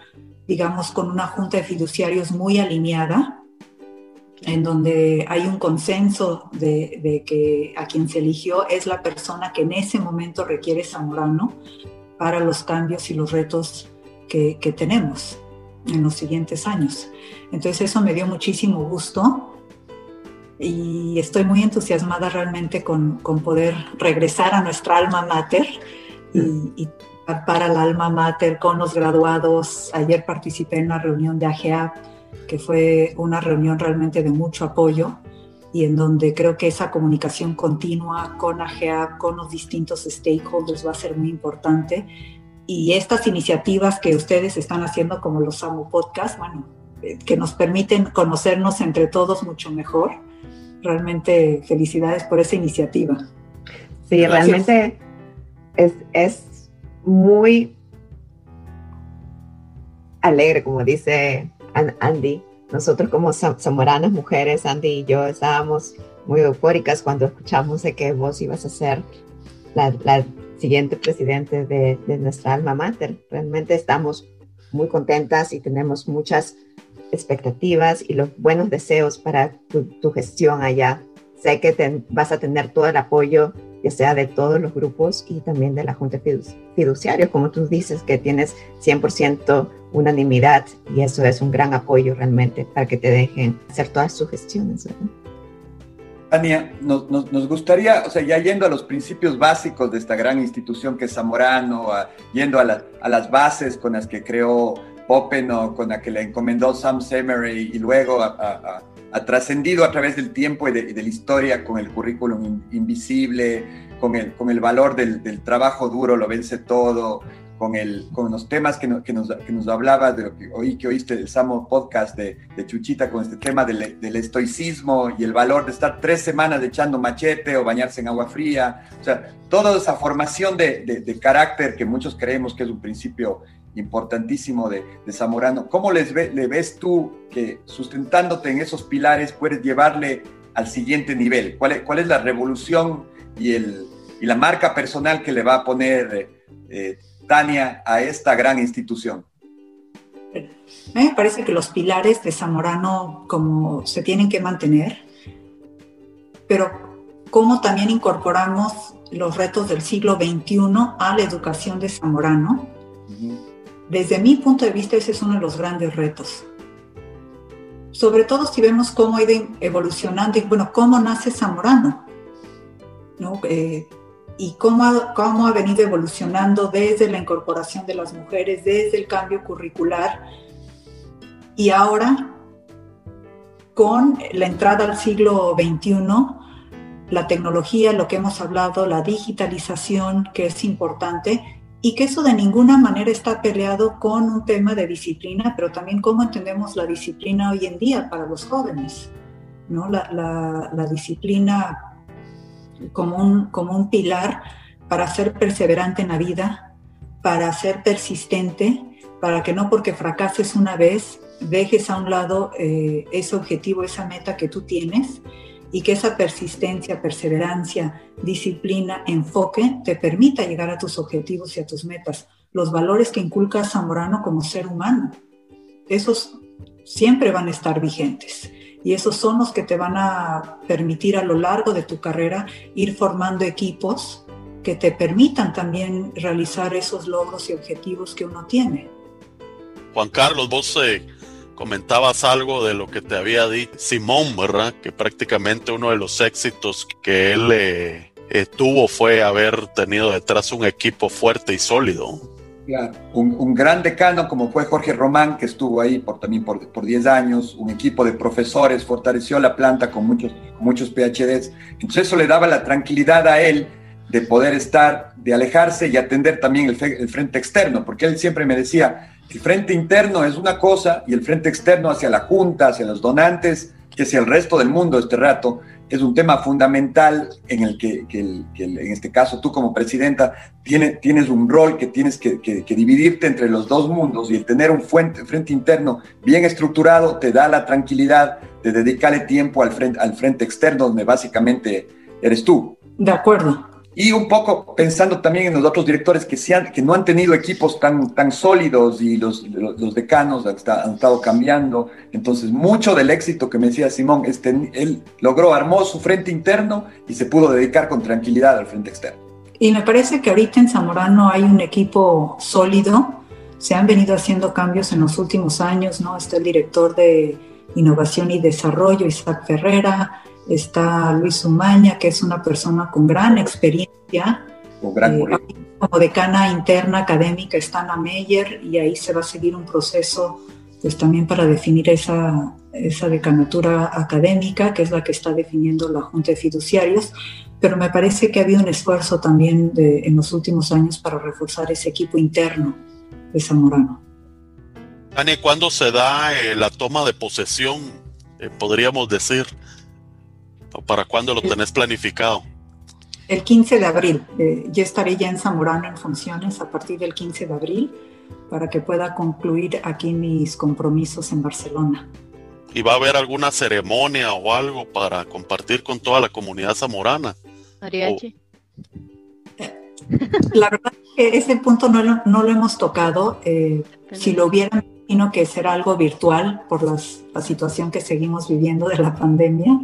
digamos, con una junta de fiduciarios muy alineada, en donde hay un consenso de, de que a quien se eligió es la persona que en ese momento requiere Zamorano para los cambios y los retos que, que tenemos en los siguientes años. Entonces eso me dio muchísimo gusto y estoy muy entusiasmada realmente con, con poder regresar a nuestra alma mater y, y para el alma mater con los graduados. Ayer participé en una reunión de A G A P, que fue una reunión realmente de mucho apoyo y en donde creo que esa comunicación continua con A G A P, con los distintos stakeholders va a ser muy importante, y estas iniciativas que ustedes están haciendo como los Samo Podcast, bueno, que nos permiten conocernos entre todos mucho mejor. Realmente felicidades por esa iniciativa. Sí, gracias. Realmente es... es muy alegre, como dice Andy. Nosotros como zamoranas mujeres, Andy y yo, estábamos muy eufóricas cuando escuchamos de que vos ibas a ser la, la siguiente presidente de, de nuestra alma mater. Realmente estamos muy contentas y tenemos muchas expectativas y los buenos deseos para tu, tu gestión allá. Sé que te, vas a tener todo el apoyo, ya sea de todos los grupos y también de la Junta Fiduciaria, como tú dices, que tienes cien por ciento unanimidad, y eso es un gran apoyo realmente para que te dejen hacer todas sus gestiones, ¿verdad? Tania, nos, nos, nos gustaría, o sea, ya yendo a los principios básicos de esta gran institución que es Zamorano, a, yendo a, la, a las bases con las que creó Poppen o con la que le encomendó Sam Semery y, y luego ha trascendido a través del tiempo y de, y de la historia con el currículum in, invisible, con el, con el valor del, del trabajo duro, lo vence todo, con, el, con los temas que, no, que, nos, que nos hablabas, de lo que, oí, que oíste del Samo Podcast de, de Chuchita, con este tema del, del estoicismo y el valor de estar tres semanas echando machete o bañarse en agua fría. O sea, toda esa formación de, de, de carácter que muchos creemos que es un principio importantísimo de, de Zamorano. ¿Cómo les ve, le ves tú que sustentándote en esos pilares puedes llevarle al siguiente nivel? ¿Cuál es, cuál es la revolución y, el, y la marca personal que le va a poner eh, Tania a esta gran institución? A mí me parece que los pilares de Zamorano como se tienen que mantener, pero cómo también incorporamos los retos del siglo veintiuno a la educación de Zamorano. Uh-huh. Desde mi punto de vista, ese es uno de los grandes retos. Sobre todo si vemos cómo ha ido evolucionando y, bueno, cómo nace Zamorano, ¿no? Eh, y cómo ha, cómo ha venido evolucionando desde la incorporación de las mujeres, desde el cambio curricular, y ahora con la entrada al siglo veintiuno, la tecnología, lo que hemos hablado, la digitalización, que es importante, y que eso de ninguna manera está peleado con un tema de disciplina, pero también cómo entendemos la disciplina hoy en día para los jóvenes, ¿no? La, la, la disciplina como un, como un pilar para ser perseverante en la vida, para ser persistente, para que no porque fracases una vez dejes a un lado eh, ese objetivo, esa meta que tú tienes, y que esa persistencia, perseverancia, disciplina, enfoque te permita llegar a tus objetivos y a tus metas. Los valores que inculca Zamorano como ser humano, esos siempre van a estar vigentes. Y esos son los que te van a permitir a lo largo de tu carrera ir formando equipos que te permitan también realizar esos logros y objetivos que uno tiene. Juan Carlos, vos eh, comentabas algo de lo que te había dicho Simón, ¿verdad? Que prácticamente uno de los éxitos que él eh, eh, tuvo fue haber tenido detrás un equipo fuerte y sólido. Claro. Un, un gran decano como fue Jorge Román, que estuvo ahí por, también por, por diez años, un equipo de profesores, fortaleció la planta con muchos, muchos PhDs. Entonces eso le daba la tranquilidad a él de poder estar, de alejarse y atender también el, fe, el frente externo, porque él siempre me decía, el frente interno es una cosa y el frente externo hacia la Junta, hacia los donantes, que hacia el resto del mundo este rato, es un tema fundamental en el que, que, el, que el, en este caso tú como presidenta tiene, tienes un rol que tienes que, que, que dividirte entre los dos mundos, y el tener un fuente, frente interno bien estructurado te da la tranquilidad de dedicarle tiempo al frente, al frente externo, donde básicamente eres tú. De acuerdo. Y un poco pensando también en los otros directores que, se han, que no han tenido equipos tan, tan sólidos, y los, los, los decanos han, está, han estado cambiando. Entonces, mucho del éxito que me decía Simón, este, él logró, armó su frente interno y se pudo dedicar con tranquilidad al frente externo. Y me parece que ahorita en Zamorano hay un equipo sólido. Se han venido haciendo cambios en los últimos años, ¿no? Está el director de Innovación y Desarrollo, Isaac Ferrera. Está Luis Umaña, que es una persona con gran experiencia. Con gran eh, como decana interna académica está Ana Meyer, y ahí se va a seguir un proceso pues, también para definir esa, esa decanatura académica, que es la que está definiendo la Junta de Fiduciarios. Pero me parece que ha habido un esfuerzo también de, en los últimos años para reforzar ese equipo interno de Zamorano. Tania, ¿cuándo se da eh, la toma de posesión, eh, podríamos decir? ¿Para cuándo lo tenés planificado? El quince de abril. Eh, yo estaré ya en Zamorano en funciones a partir del quince de abril para que pueda concluir aquí mis compromisos en Barcelona. ¿Y va a haber alguna ceremonia o algo para compartir con toda la comunidad zamorana? Mariachi. O... Eh, la verdad es que ese punto no lo, no lo hemos tocado. Eh, si lo hubiera imagino que será algo virtual por las, la situación que seguimos viviendo de la pandemia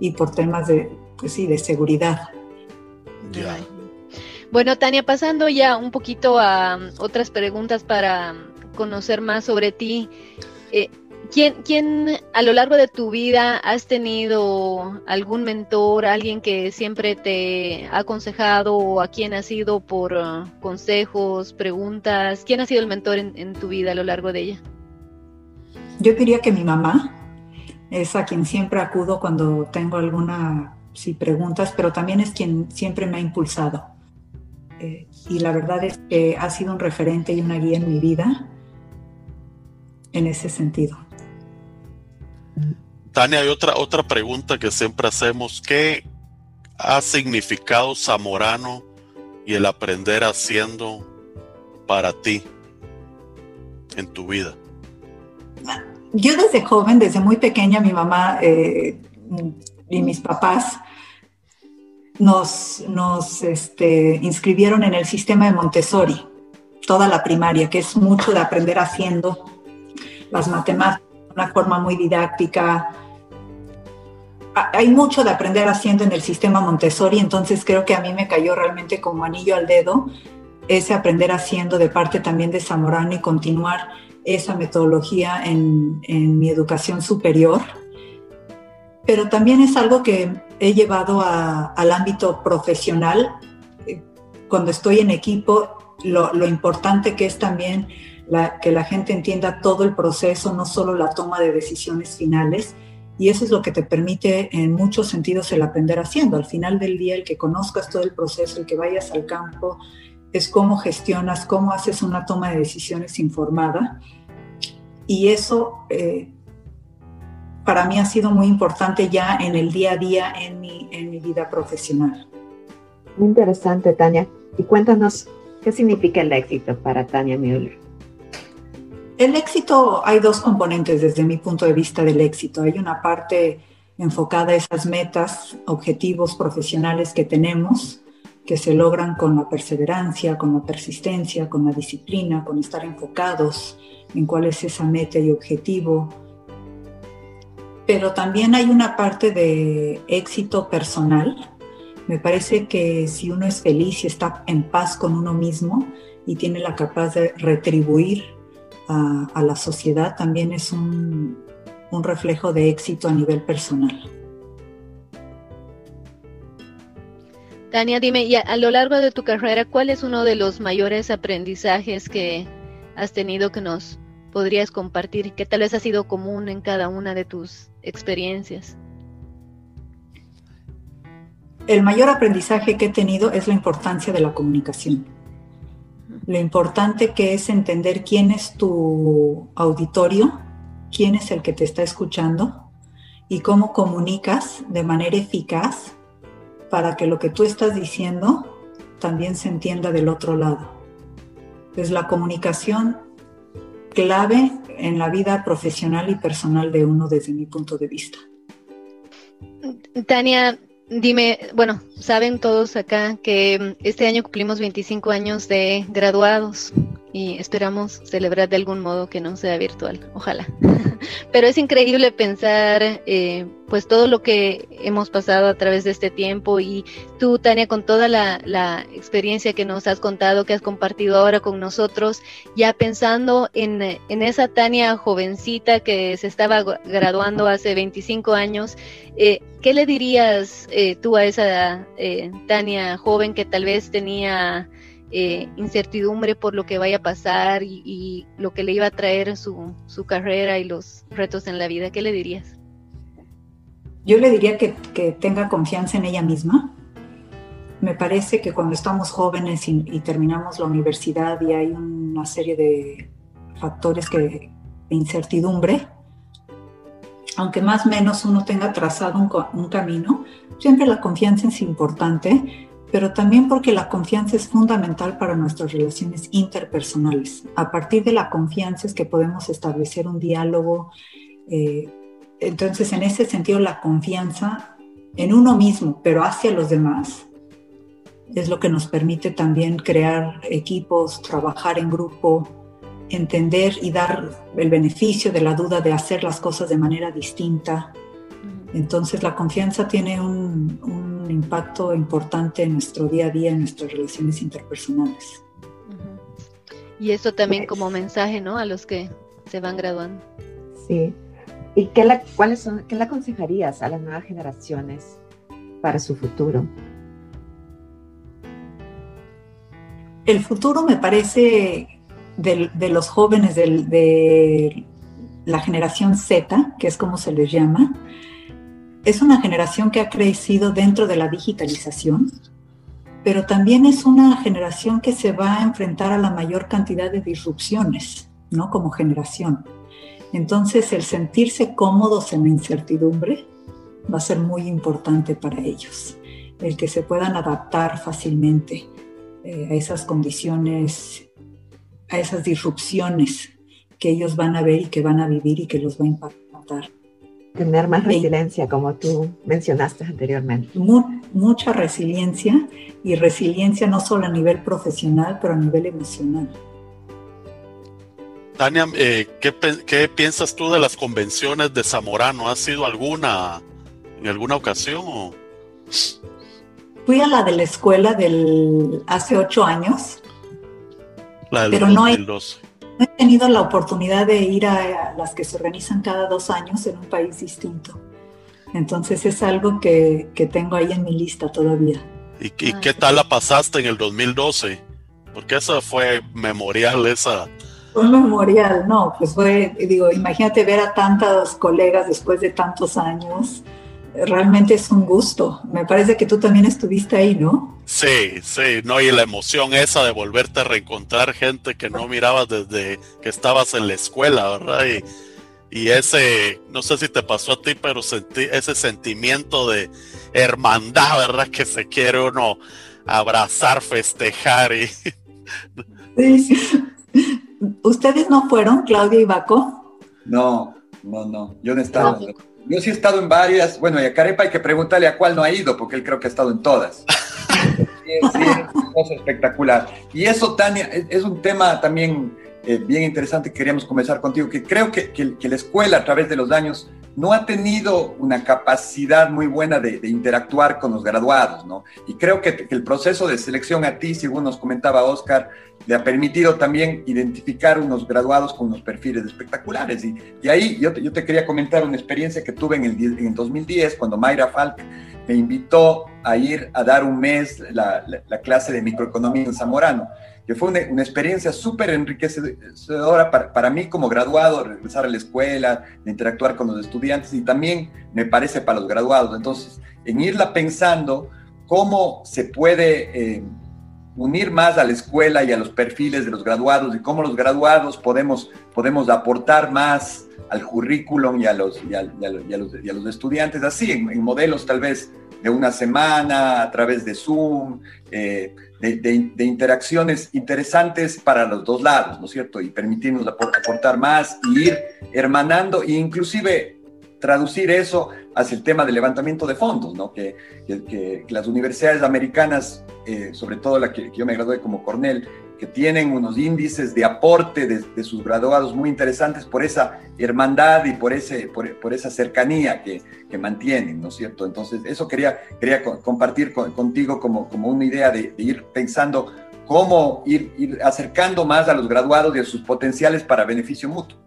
y por temas de, pues sí, de seguridad. Ya. Bueno, Tania, pasando ya un poquito a otras preguntas para conocer más sobre ti. Eh, ¿quién, ¿Quién a lo largo de tu vida has tenido algún mentor, alguien que siempre te ha aconsejado o a quién has ido por uh, consejos, preguntas? ¿Quién ha sido el mentor en, en tu vida a lo largo de ella? Yo diría que mi mamá es a quien siempre acudo cuando tengo alguna sí, preguntas, pero también es quien siempre me ha impulsado. Eh, y la verdad es que ha sido un referente y una guía en mi vida en ese sentido. Tania, hay otra, otra pregunta que siempre hacemos. ¿Qué ha significado Zamorano y el aprender haciendo para ti en tu vida? Yo desde joven, desde muy pequeña, mi mamá eh, y mis papás nos, nos este, inscribieron en el sistema de Montessori, toda la primaria, que es mucho de aprender haciendo las matemáticas, una forma muy didáctica. Hay mucho de aprender haciendo en el sistema Montessori, entonces creo que a mí me cayó realmente como anillo al dedo ese aprender haciendo de parte también de Zamorano y continuar esa metodología en, en mi educación superior. Pero también es algo que he llevado a, al ámbito profesional. Cuando estoy en equipo, lo, lo importante que es también la, que la gente entienda todo el proceso, no solo la toma de decisiones finales. Y eso es lo que te permite en muchos sentidos el aprender haciendo. Al final del día, el que conozcas todo el proceso, el que vayas al campo, es cómo gestionas, cómo haces una toma de decisiones informada. Y eso... Eh, para mí ha sido muy importante ya en el día a día, en mi, en mi vida profesional. Muy interesante, Tania. Y cuéntanos, ¿qué significa el éxito para Tania Müller? El éxito, hay dos componentes desde mi punto de vista del éxito. Hay una parte enfocada a esas metas, objetivos profesionales que tenemos, que se logran con la perseverancia, con la persistencia, con la disciplina, con estar enfocados en cuál es esa meta y objetivo. Pero también hay una parte de éxito personal. Me parece que si uno es feliz y está en paz con uno mismo y tiene la capacidad de retribuir a, a la sociedad, también es un, un reflejo de éxito a nivel personal. Tania, dime, y a, a lo largo de tu carrera, ¿cuál es uno de los mayores aprendizajes que has tenido que nos podrías compartir, que tal vez ha sido común en cada una de tus experiencias? El mayor aprendizaje que he tenido es la importancia de la comunicación. Lo importante que es entender quién es tu auditorio, quién es el que te está escuchando y cómo comunicas de manera eficaz para que lo que tú estás diciendo también se entienda del otro lado. Pues la comunicación clave en la vida profesional y personal de uno desde mi punto de vista. Tania, dime, bueno, saben todos acá que este año cumplimos veinticinco años de graduados y esperamos celebrar de algún modo que no sea virtual, ojalá. Pero es increíble pensar eh, pues todo lo que hemos pasado a través de este tiempo y tú, Tania, con toda la, la experiencia que nos has contado, que has compartido ahora con nosotros, ya pensando en, en esa Tania jovencita que se estaba graduando hace veinticinco años, eh, ¿qué le dirías eh, tú a esa eh, Tania joven que tal vez tenía... Eh, incertidumbre por lo que vaya a pasar y, y lo que le iba a traer su, su carrera y los retos en la vida? ¿Qué le dirías? Yo le diría que, que tenga confianza en ella misma. Me parece que cuando estamos jóvenes y, y terminamos la universidad y hay una serie de factores que, de incertidumbre, aunque más o menos uno tenga trazado un, un camino, siempre la confianza es importante, pero también porque la confianza es fundamental para nuestras relaciones interpersonales. A partir de la confianza es que podemos establecer un diálogo. Eh, entonces, en ese sentido, la confianza en uno mismo, pero hacia los demás, es lo que nos permite también crear equipos, trabajar en grupo, entender y dar el beneficio de la duda de hacer las cosas de manera distinta. Entonces la confianza tiene un, un impacto importante en nuestro día a día, en nuestras relaciones interpersonales. Y eso también como mensaje, ¿no?, a los que se van graduando. Sí. ¿Y qué la, cuáles son, qué le aconsejarías a las nuevas generaciones para su futuro? El futuro, me parece, de, de los jóvenes, de, de la generación zeta, que es como se les llama, es una generación que ha crecido dentro de la digitalización, pero también es una generación que se va a enfrentar a la mayor cantidad de disrupciones, ¿no?, como generación. Entonces, el sentirse cómodos en la incertidumbre va a ser muy importante para ellos, el que se puedan adaptar fácilmente eh, a esas condiciones, a esas disrupciones que ellos van a ver y que van a vivir y que los va a impactar. Tener más resiliencia, como tú mencionaste anteriormente. Mu- mucha resiliencia, y resiliencia no solo a nivel profesional, pero a nivel emocional. Tania, eh, ¿qué, ¿qué piensas tú de las convenciones de Zamorano? ¿Has ido alguna en alguna ocasión? O? Fui a la de la escuela del, hace ocho años, la del pero dos mil doce. No hay... No he tenido la oportunidad de ir a, a las que se organizan cada dos años en un país distinto. Entonces es algo que, que tengo ahí en mi lista todavía. ¿Y, y ah, qué sí. tal la pasaste en el dos mil doce? Porque esa fue memorial, esa. Fue memorial, no, pues fue, digo, imagínate ver a tantos colegas después de tantos años. Realmente es un gusto. Me parece que tú también estuviste ahí, ¿no? Sí, sí, no, y la emoción esa de volverte a reencontrar gente que no mirabas desde que estabas en la escuela, ¿verdad? Y, y ese, no sé si te pasó a ti, pero sentí ese sentimiento de hermandad, ¿verdad? Que se quiere uno abrazar, festejar y... Sí. ¿Ustedes no fueron, Claudia y Baco? No, no, no, yo no estaba... No. Yo sí he estado en varias, bueno, y a Carepa hay que preguntarle a cuál no ha ido, porque él creo que ha estado en todas. Sí, sí, es espectacular. Y eso, Tania, es un tema también eh, bien interesante que queríamos conversar contigo, que creo que, que, que la escuela a través de los años no ha tenido una capacidad muy buena de, de interactuar con los graduados, ¿no? Y creo que, que el proceso de selección a ti, según nos comentaba Oscar, le ha permitido también identificar unos graduados con unos perfiles espectaculares. Y, y ahí yo te, yo te quería comentar una experiencia que tuve en el, en el dos mil diez, cuando Mayra Falk me invitó a ir a dar un mes la, la, la clase de microeconomía en Zamorano, que fue una, una experiencia súper enriquecedora para, para mí como graduado, regresar a la escuela, interactuar con los estudiantes, y también me parece para los graduados. Entonces, en irla pensando cómo se puede eh, unir más a la escuela y a los perfiles de los graduados, y cómo los graduados podemos, podemos aportar más al currículum y a los, y a, y a los, y a los, y a los estudiantes, así, en, en modelos tal vez de una semana, a través de Zoom, eh, de, de, de interacciones interesantes para los dos lados, ¿no es cierto? Y permitirnos aportar más, y ir hermanando, e inclusive traducir eso hacia el tema del levantamiento de fondos, ¿no? Que, que, que las universidades americanas, eh, sobre todo la que, que yo me gradué como Cornell, que tienen unos índices de aporte de, de sus graduados muy interesantes por esa hermandad y por, ese, por, por esa cercanía que, que mantienen, ¿no es cierto? Entonces, eso quería, quería compartir con, contigo como, como una idea de, de ir pensando cómo ir, ir acercando más a los graduados y a sus potenciales para beneficio mutuo.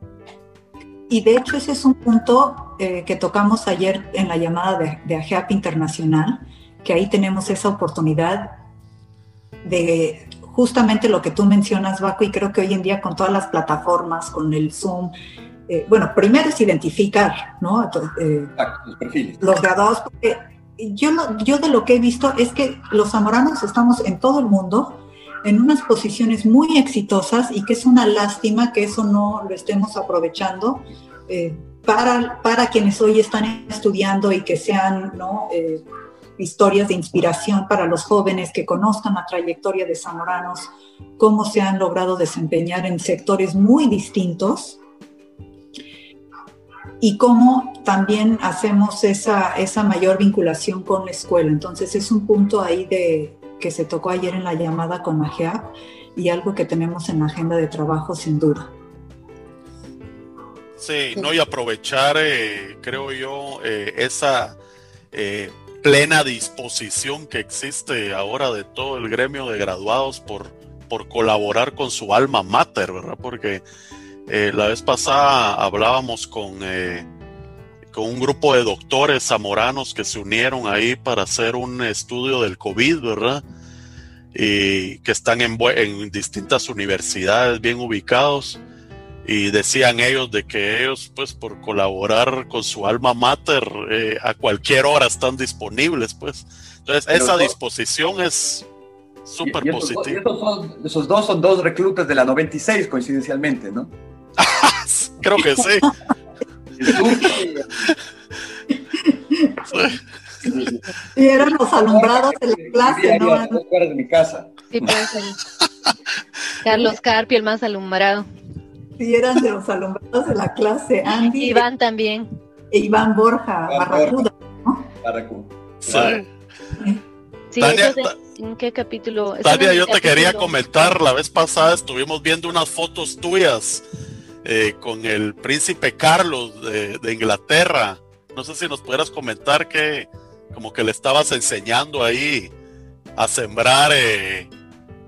Y de hecho ese es un punto eh, que tocamos ayer en la llamada de, de AGEAP Internacional, que ahí tenemos esa oportunidad de... Justamente lo que tú mencionas, Baco, y creo que hoy en día con todas las plataformas, con el Zoom, eh, bueno, primero es identificar, ¿no? Entonces, eh, los perfiles. Los graduados, porque yo, lo, yo de lo que he visto es que los zamoranos estamos en todo el mundo, en unas posiciones muy exitosas, y que es una lástima que eso no lo estemos aprovechando eh, para, para quienes hoy están estudiando, y que sean, ¿no?, Eh, historias de inspiración para los jóvenes, que conozcan la trayectoria de zamoranos, cómo se han logrado desempeñar en sectores muy distintos, y cómo también hacemos esa, esa mayor vinculación con la escuela. Entonces es un punto ahí de, que se tocó ayer en la llamada con AGEAP, y algo que tenemos en la agenda de trabajo sin duda. Sí, no, y aprovechar, eh, creo yo, eh, esa eh, plena disposición que existe ahora de todo el gremio de graduados por, por colaborar con su alma mater, ¿verdad? Porque eh, la vez pasada hablábamos con, eh, con un grupo de doctores zamoranos que se unieron ahí para hacer un estudio del COVID, ¿verdad? Y que están en, en distintas universidades bien ubicados. Y decían ellos de que ellos, pues, por colaborar con su alma mater, eh, a cualquier hora están disponibles, pues. Entonces, pero esa disposición es súper positiva. Esos, son, esos dos son dos reclutas de la noventa y seis, coincidencialmente, ¿no? Creo que sí. Sí. Y eran los alumbrados de la clase, ¿no? Dos cuadras de mi casa. Sí, pues, el... Carlos Carpi, el más alumbrado. Sí, eran de los alumbrados de la clase. Andy, Iván también. E Iván Borja, Iván Barracuda, ¿no? Barracuda. Claro. Sí. Sí, Tania, en, ¿en qué capítulo? Tania, yo te quería comentar, la vez pasada estuvimos viendo unas fotos tuyas eh, con el príncipe Carlos de, de Inglaterra. No sé si nos pudieras comentar que como que le estabas enseñando ahí a sembrar eh,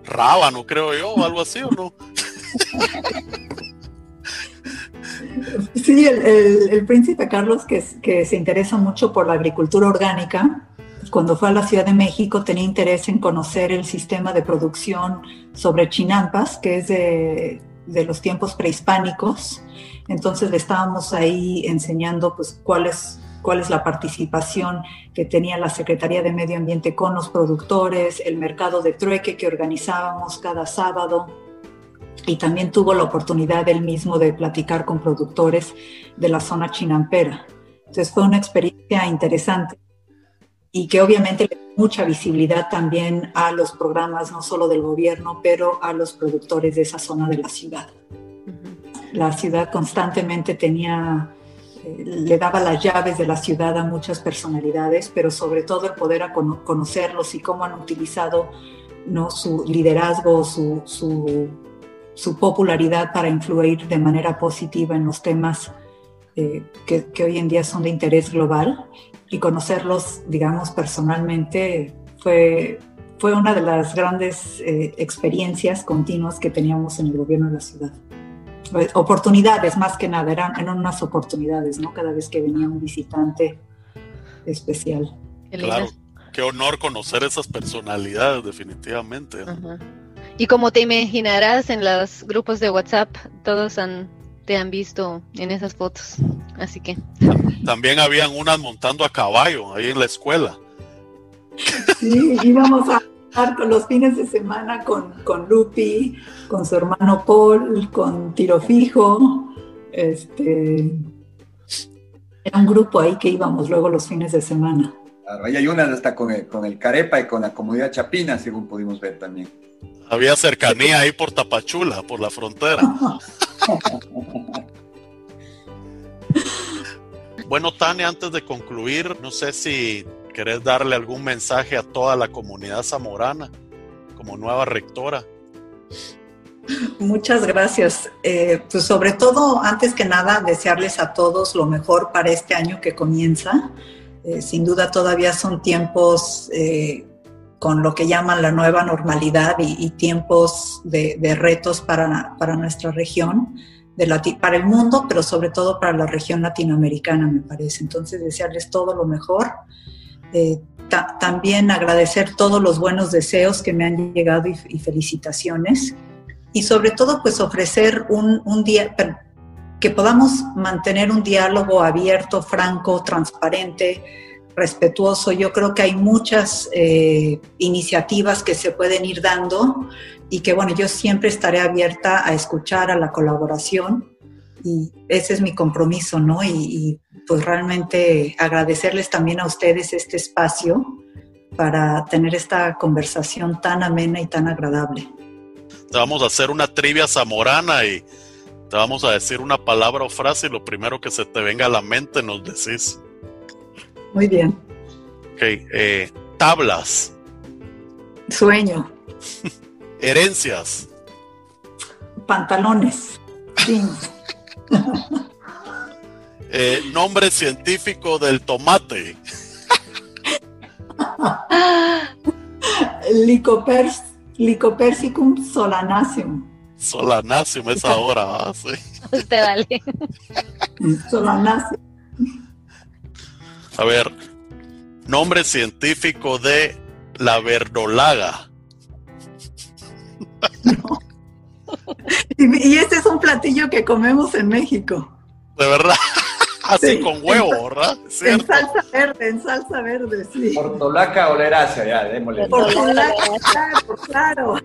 rábano, creo yo, o algo así, ¿o no? Sí, el, el, el príncipe Carlos, que, que se interesa mucho por la agricultura orgánica, cuando fue a la Ciudad de México tenía interés en conocer el sistema de producción sobre chinampas, que es de, de los tiempos prehispánicos. Entonces le estábamos ahí enseñando, pues, cuál es, cuál es la participación que tenía la Secretaría de Medio Ambiente con los productores, el mercado de trueque que organizábamos cada sábado. Y también tuvo la oportunidad él mismo de platicar con productores de la zona chinampera. Entonces fue una experiencia interesante y que obviamente le dio mucha visibilidad también a los programas, no solo del gobierno, pero a los productores de esa zona de la ciudad. La ciudad constantemente tenía, eh, le daba las llaves de la ciudad a muchas personalidades, pero sobre todo el poder a cono- conocerlos y cómo han utilizado, ¿no?, su liderazgo, su... su su popularidad para influir de manera positiva en los temas eh, que, que hoy en día son de interés global, y conocerlos, digamos, personalmente fue, fue una de las grandes eh, experiencias continuas que teníamos en el gobierno de la ciudad. Oportunidades, más que nada, eran, eran unas oportunidades, ¿no?, cada vez que venía un visitante especial. Claro, qué honor conocer esas personalidades, definitivamente. Ajá. Y como te imaginarás, en los grupos de WhatsApp todos han, te han visto en esas fotos, así que... También habían unas montando a caballo ahí en la escuela. Sí, íbamos a estar con los fines de semana con, con Lupi, con su hermano Paul, con Tiro Fijo, este... Era un grupo ahí que íbamos luego los fines de semana. Claro, ahí hay unas hasta con el, con el Carepa y con la comunidad chapina, según pudimos ver también. Había cercanía ahí por Tapachula, por la frontera. Bueno, Tania, antes de concluir, no sé si querés darle algún mensaje a toda la comunidad zamorana como nueva rectora. Muchas gracias. Eh, pues sobre todo, antes que nada, desearles a todos lo mejor para este año que comienza. Eh, sin duda todavía son tiempos... Eh, con lo que llaman la nueva normalidad y, y tiempos de, de retos para, para nuestra región, de lati- para el mundo, pero sobre todo para la región latinoamericana, me parece. Entonces, desearles todo lo mejor. Eh, ta- también agradecer todos los buenos deseos que me han llegado y, y felicitaciones. Y sobre todo, pues, ofrecer un, un día, que podamos mantener un diálogo abierto, franco, transparente, respetuoso. Yo creo que hay muchas eh, iniciativas que se pueden ir dando y que, bueno, yo siempre estaré abierta a escuchar, a la colaboración, y ese es mi compromiso, ¿no? Y, y pues realmente agradecerles también a ustedes este espacio para tener esta conversación tan amena y tan agradable. Te vamos a hacer una trivia zamorana y te vamos a decir una palabra o frase y lo primero que se te venga a la mente nos decís. Muy bien. Ok, eh, tablas. Sueño. Herencias. pantalones. Jeans. Eh, nombre científico del tomate. Lycopers, Lycopersicum solanaceum. Solanaceum es ahora, sí. Usted vale. Solanaceum. A ver, nombre científico de la verdolaga. No. Y, y este es un platillo que comemos en México. De verdad. Así sí, con huevo, en, ¿verdad? ¿Cierto? En salsa verde, en salsa verde, sí. Portulaca oleracea, ya, démosle. Portulaca, claro, claro.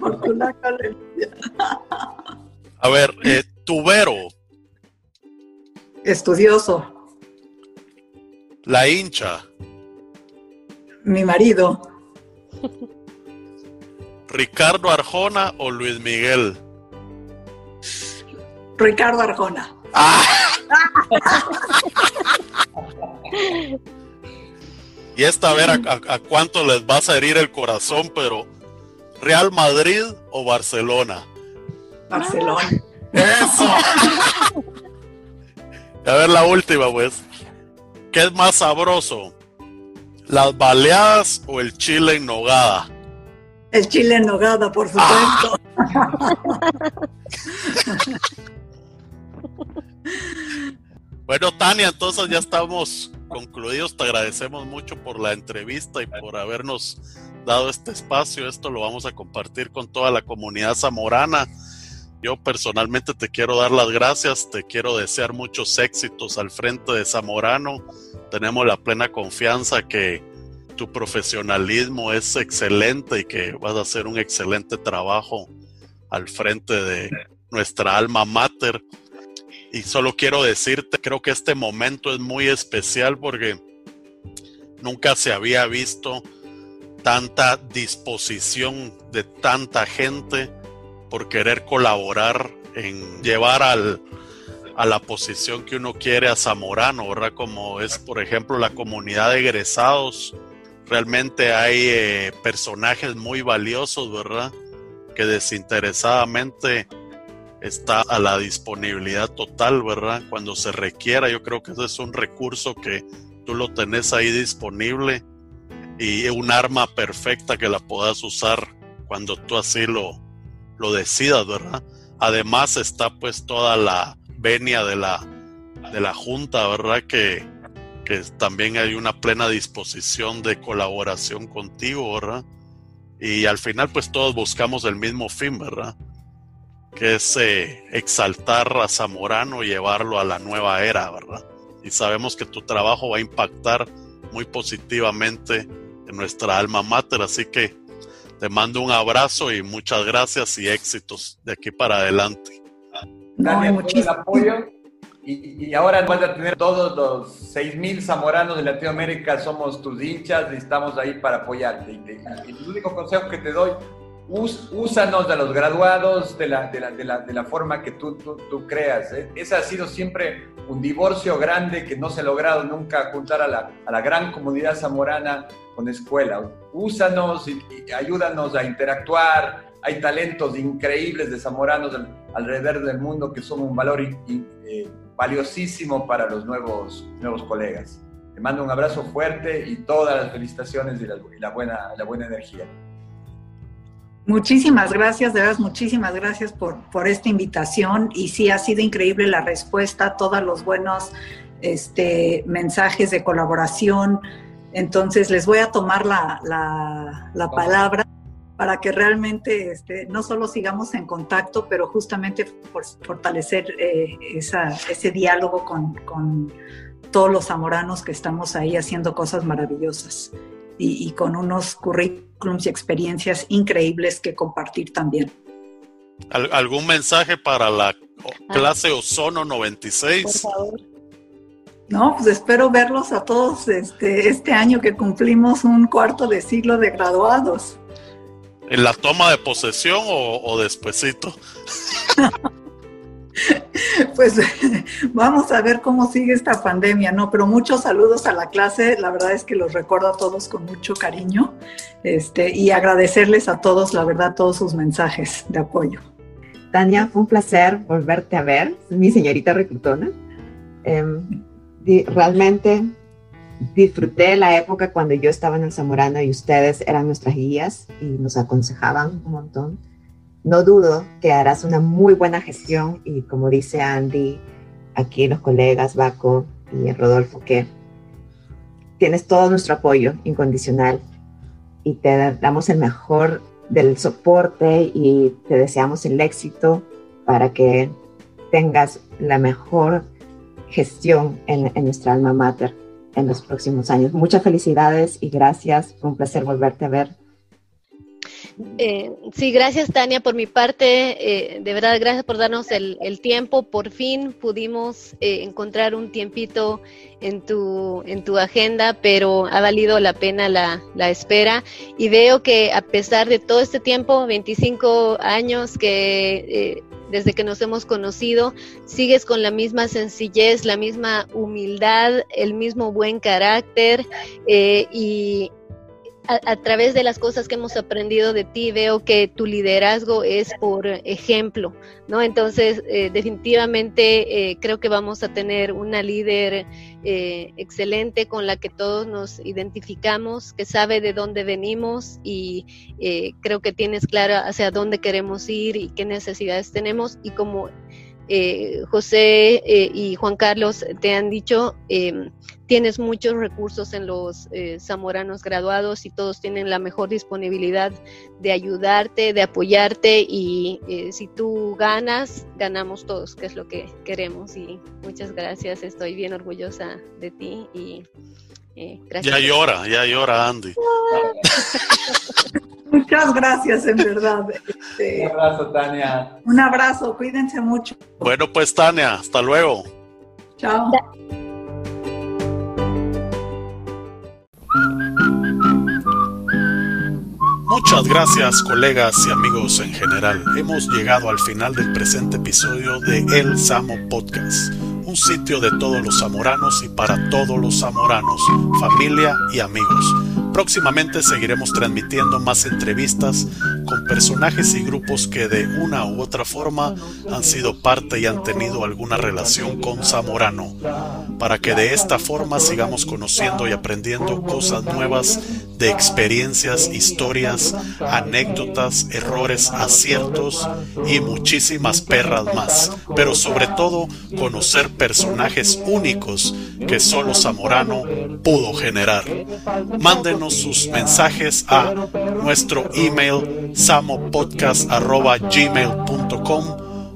Portulaca oleracea. A ver, eh, tubero. Estudioso. La hincha. Mi marido. ¿Ricardo Arjona o Luis Miguel? Ricardo Arjona. ¡Ah! Y esta, a ver, a, a cuánto les vas a herir el corazón, pero ¿Real Madrid o Barcelona? Barcelona. ¡Eso! A ver la última, pues. ¿Qué es más sabroso? ¿Las baleadas o el chile en nogada? El chile en nogada, por supuesto. ¡Ah! Bueno, Tania, entonces ya estamos concluidos. Te agradecemos mucho por la entrevista y por habernos dado este espacio. Esto lo vamos a compartir con toda la comunidad zamorana. Yo personalmente te quiero dar las gracias, te quiero desear muchos éxitos al frente de Zamorano. Tenemos la plena confianza que tu profesionalismo es excelente y que vas a hacer un excelente trabajo al frente de nuestra alma mater. Y solo quiero decirte, creo que este momento es muy especial porque nunca se había visto tanta disposición de tanta gente por querer colaborar en llevar al, a la posición que uno quiere a Zamorano, ¿verdad? Como es, por ejemplo, la comunidad de egresados. Realmente hay eh, personajes muy valiosos, ¿verdad? Que desinteresadamente está a la disponibilidad total, ¿verdad? Cuando se requiera. Yo creo que ese es un recurso que tú lo tenés ahí disponible y un arma perfecta que la puedas usar cuando tú así lo, lo decidas, ¿verdad? Además está pues toda la venia de la, de la Junta, ¿verdad? Que, que también hay una plena disposición de colaboración contigo, ¿verdad? Y al final pues todos buscamos el mismo fin, ¿verdad? Que es eh, exaltar a Zamorano y llevarlo a la nueva era, ¿verdad? Y sabemos que tu trabajo va a impactar muy positivamente en nuestra alma mater, así que te mando un abrazo y muchas gracias y éxitos de aquí para adelante. Dale mucho apoyo y, y ahora vas a tener todos los seis mil zamoranos de Latinoamérica, somos tus hinchas y estamos ahí para apoyarte. Y, y, y el único consejo que te doy, úsanos a los graduados de la, de la, de la, de la forma que tú, tú, tú creas, ¿eh? Ese ha sido siempre un divorcio grande que no se ha logrado nunca juntar a la, a la gran comunidad zamorana con escuela. Úsanos y, y ayúdanos a interactuar. Hay talentos increíbles de zamoranos al, alrededor del mundo que son un valor in, in, eh, valiosísimo para los nuevos, nuevos colegas. Te mando un abrazo fuerte y todas las felicitaciones y la, y la, buena, la buena energía. Muchísimas gracias, de verdad, muchísimas gracias por, por esta invitación y sí, ha sido increíble la respuesta, todos los buenos este, mensajes de colaboración, entonces les voy a tomar la, la, la palabra para que realmente este, no solo sigamos en contacto, pero justamente por, fortalecer eh, esa, ese diálogo con, con todos los zamoranos que estamos ahí haciendo cosas maravillosas. Y, y con unos currículums y experiencias increíbles que compartir también. ¿Al, ¿Algún mensaje para la clase Ozono noventa y seis? Por favor. No, pues espero verlos a todos este, este año que cumplimos un cuarto de siglo de graduados. ¿En la toma de posesión o, o despuesito? Pues vamos a ver cómo sigue esta pandemia, ¿no? Pero muchos saludos a la clase, la verdad es que los recuerdo a todos con mucho cariño este, y agradecerles a todos, la verdad, todos sus mensajes de apoyo. Tania, fue un placer volverte a ver, mi señorita reclutona. Eh, di, realmente disfruté la época cuando yo estaba en el Zamorano y ustedes eran nuestras guías y nos aconsejaban un montón. No dudo que harás una muy buena gestión y, como dice Andy, aquí los colegas Baco y Rodolfo, que tienes todo nuestro apoyo incondicional y te damos el mejor del soporte y te deseamos el éxito para que tengas la mejor gestión en, en nuestra alma mater en los próximos años. Muchas felicidades y gracias. Fue un placer volverte a ver. Eh, sí, gracias Tania por mi parte, eh, de verdad gracias por darnos el, el tiempo, por fin pudimos eh, encontrar un tiempito en tu, en tu agenda, pero ha valido la pena la, la espera y veo que a pesar de todo este tiempo, veinticinco años que eh, desde que nos hemos conocido, sigues con la misma sencillez, la misma humildad, el mismo buen carácter eh, y A, a través de las cosas que hemos aprendido de ti, veo que tu liderazgo es por ejemplo, ¿no? Entonces, eh, definitivamente eh, creo que vamos a tener una líder eh, excelente con la que todos nos identificamos, que sabe de dónde venimos y eh, creo que tienes claro hacia dónde queremos ir y qué necesidades tenemos. Y como eh, José eh, y Juan Carlos te han dicho, eh, tienes muchos recursos en los eh, zamoranos graduados y todos tienen la mejor disponibilidad de ayudarte, de apoyarte y eh, si tú ganas, ganamos todos, que es lo que queremos. Y muchas gracias, estoy bien orgullosa de ti y eh, gracias. Ya llora, ya llora Andy. Muchas gracias, en verdad. Este, un abrazo, Tania. Un abrazo, cuídense mucho. Bueno, pues Tania, hasta luego. Chao. Da- Muchas gracias, colegas y amigos en general. Hemos llegado al final del presente episodio de El Zamo Podcast, un sitio de todos los zamoranos y para todos los zamoranos, familia y amigos. Próximamente seguiremos transmitiendo más entrevistas con personajes y grupos que de una u otra forma han sido parte y han tenido alguna relación con Zamorano, para que de esta forma sigamos conociendo y aprendiendo cosas nuevas de experiencias, historias, anécdotas, errores, aciertos y muchísimas perras más. Pero sobre todo, conocer personajes únicos que solo Zamorano pudo generar. Mándenos sus mensajes a nuestro email zamopodcast arroba gmail punto com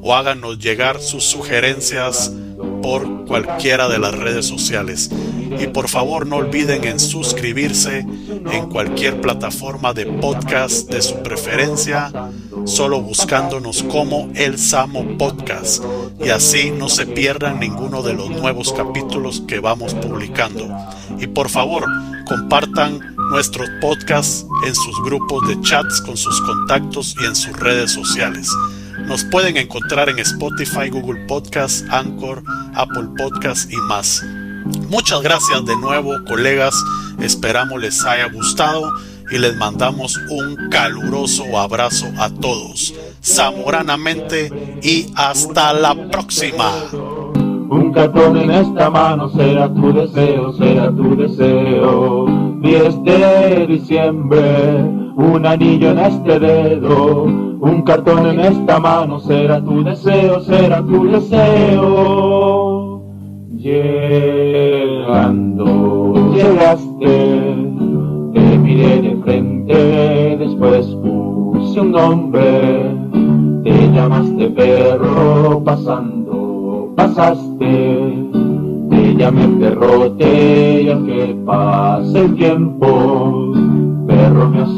o háganos llegar sus sugerencias por cualquiera de las redes sociales. Y por favor no olviden en suscribirse en cualquier plataforma de podcast de su preferencia, solo buscándonos como El Zamo Podcast, y así no se pierdan ninguno de los nuevos capítulos que vamos publicando. Y por favor compartan nuestros podcasts en sus grupos de chats con sus contactos y en sus redes sociales. Nos pueden encontrar en Spotify, Google Podcasts, Anchor, Apple Podcasts y más. Muchas gracias de nuevo, colegas. Esperamos les haya gustado y les mandamos un caluroso abrazo a todos, zamoranamente, y hasta la próxima. Un cartón en esta mano será tu deseo, será tu deseo. diez de diciembre, un anillo en este dedo. Un cartón en esta mano será tu deseo, será tu deseo. Llegando, llegaste, te miré de frente, después puse un nombre. Te llamaste perro, pasando, pasaste. Te llamé perrote y aunque pase el tiempo, perro me has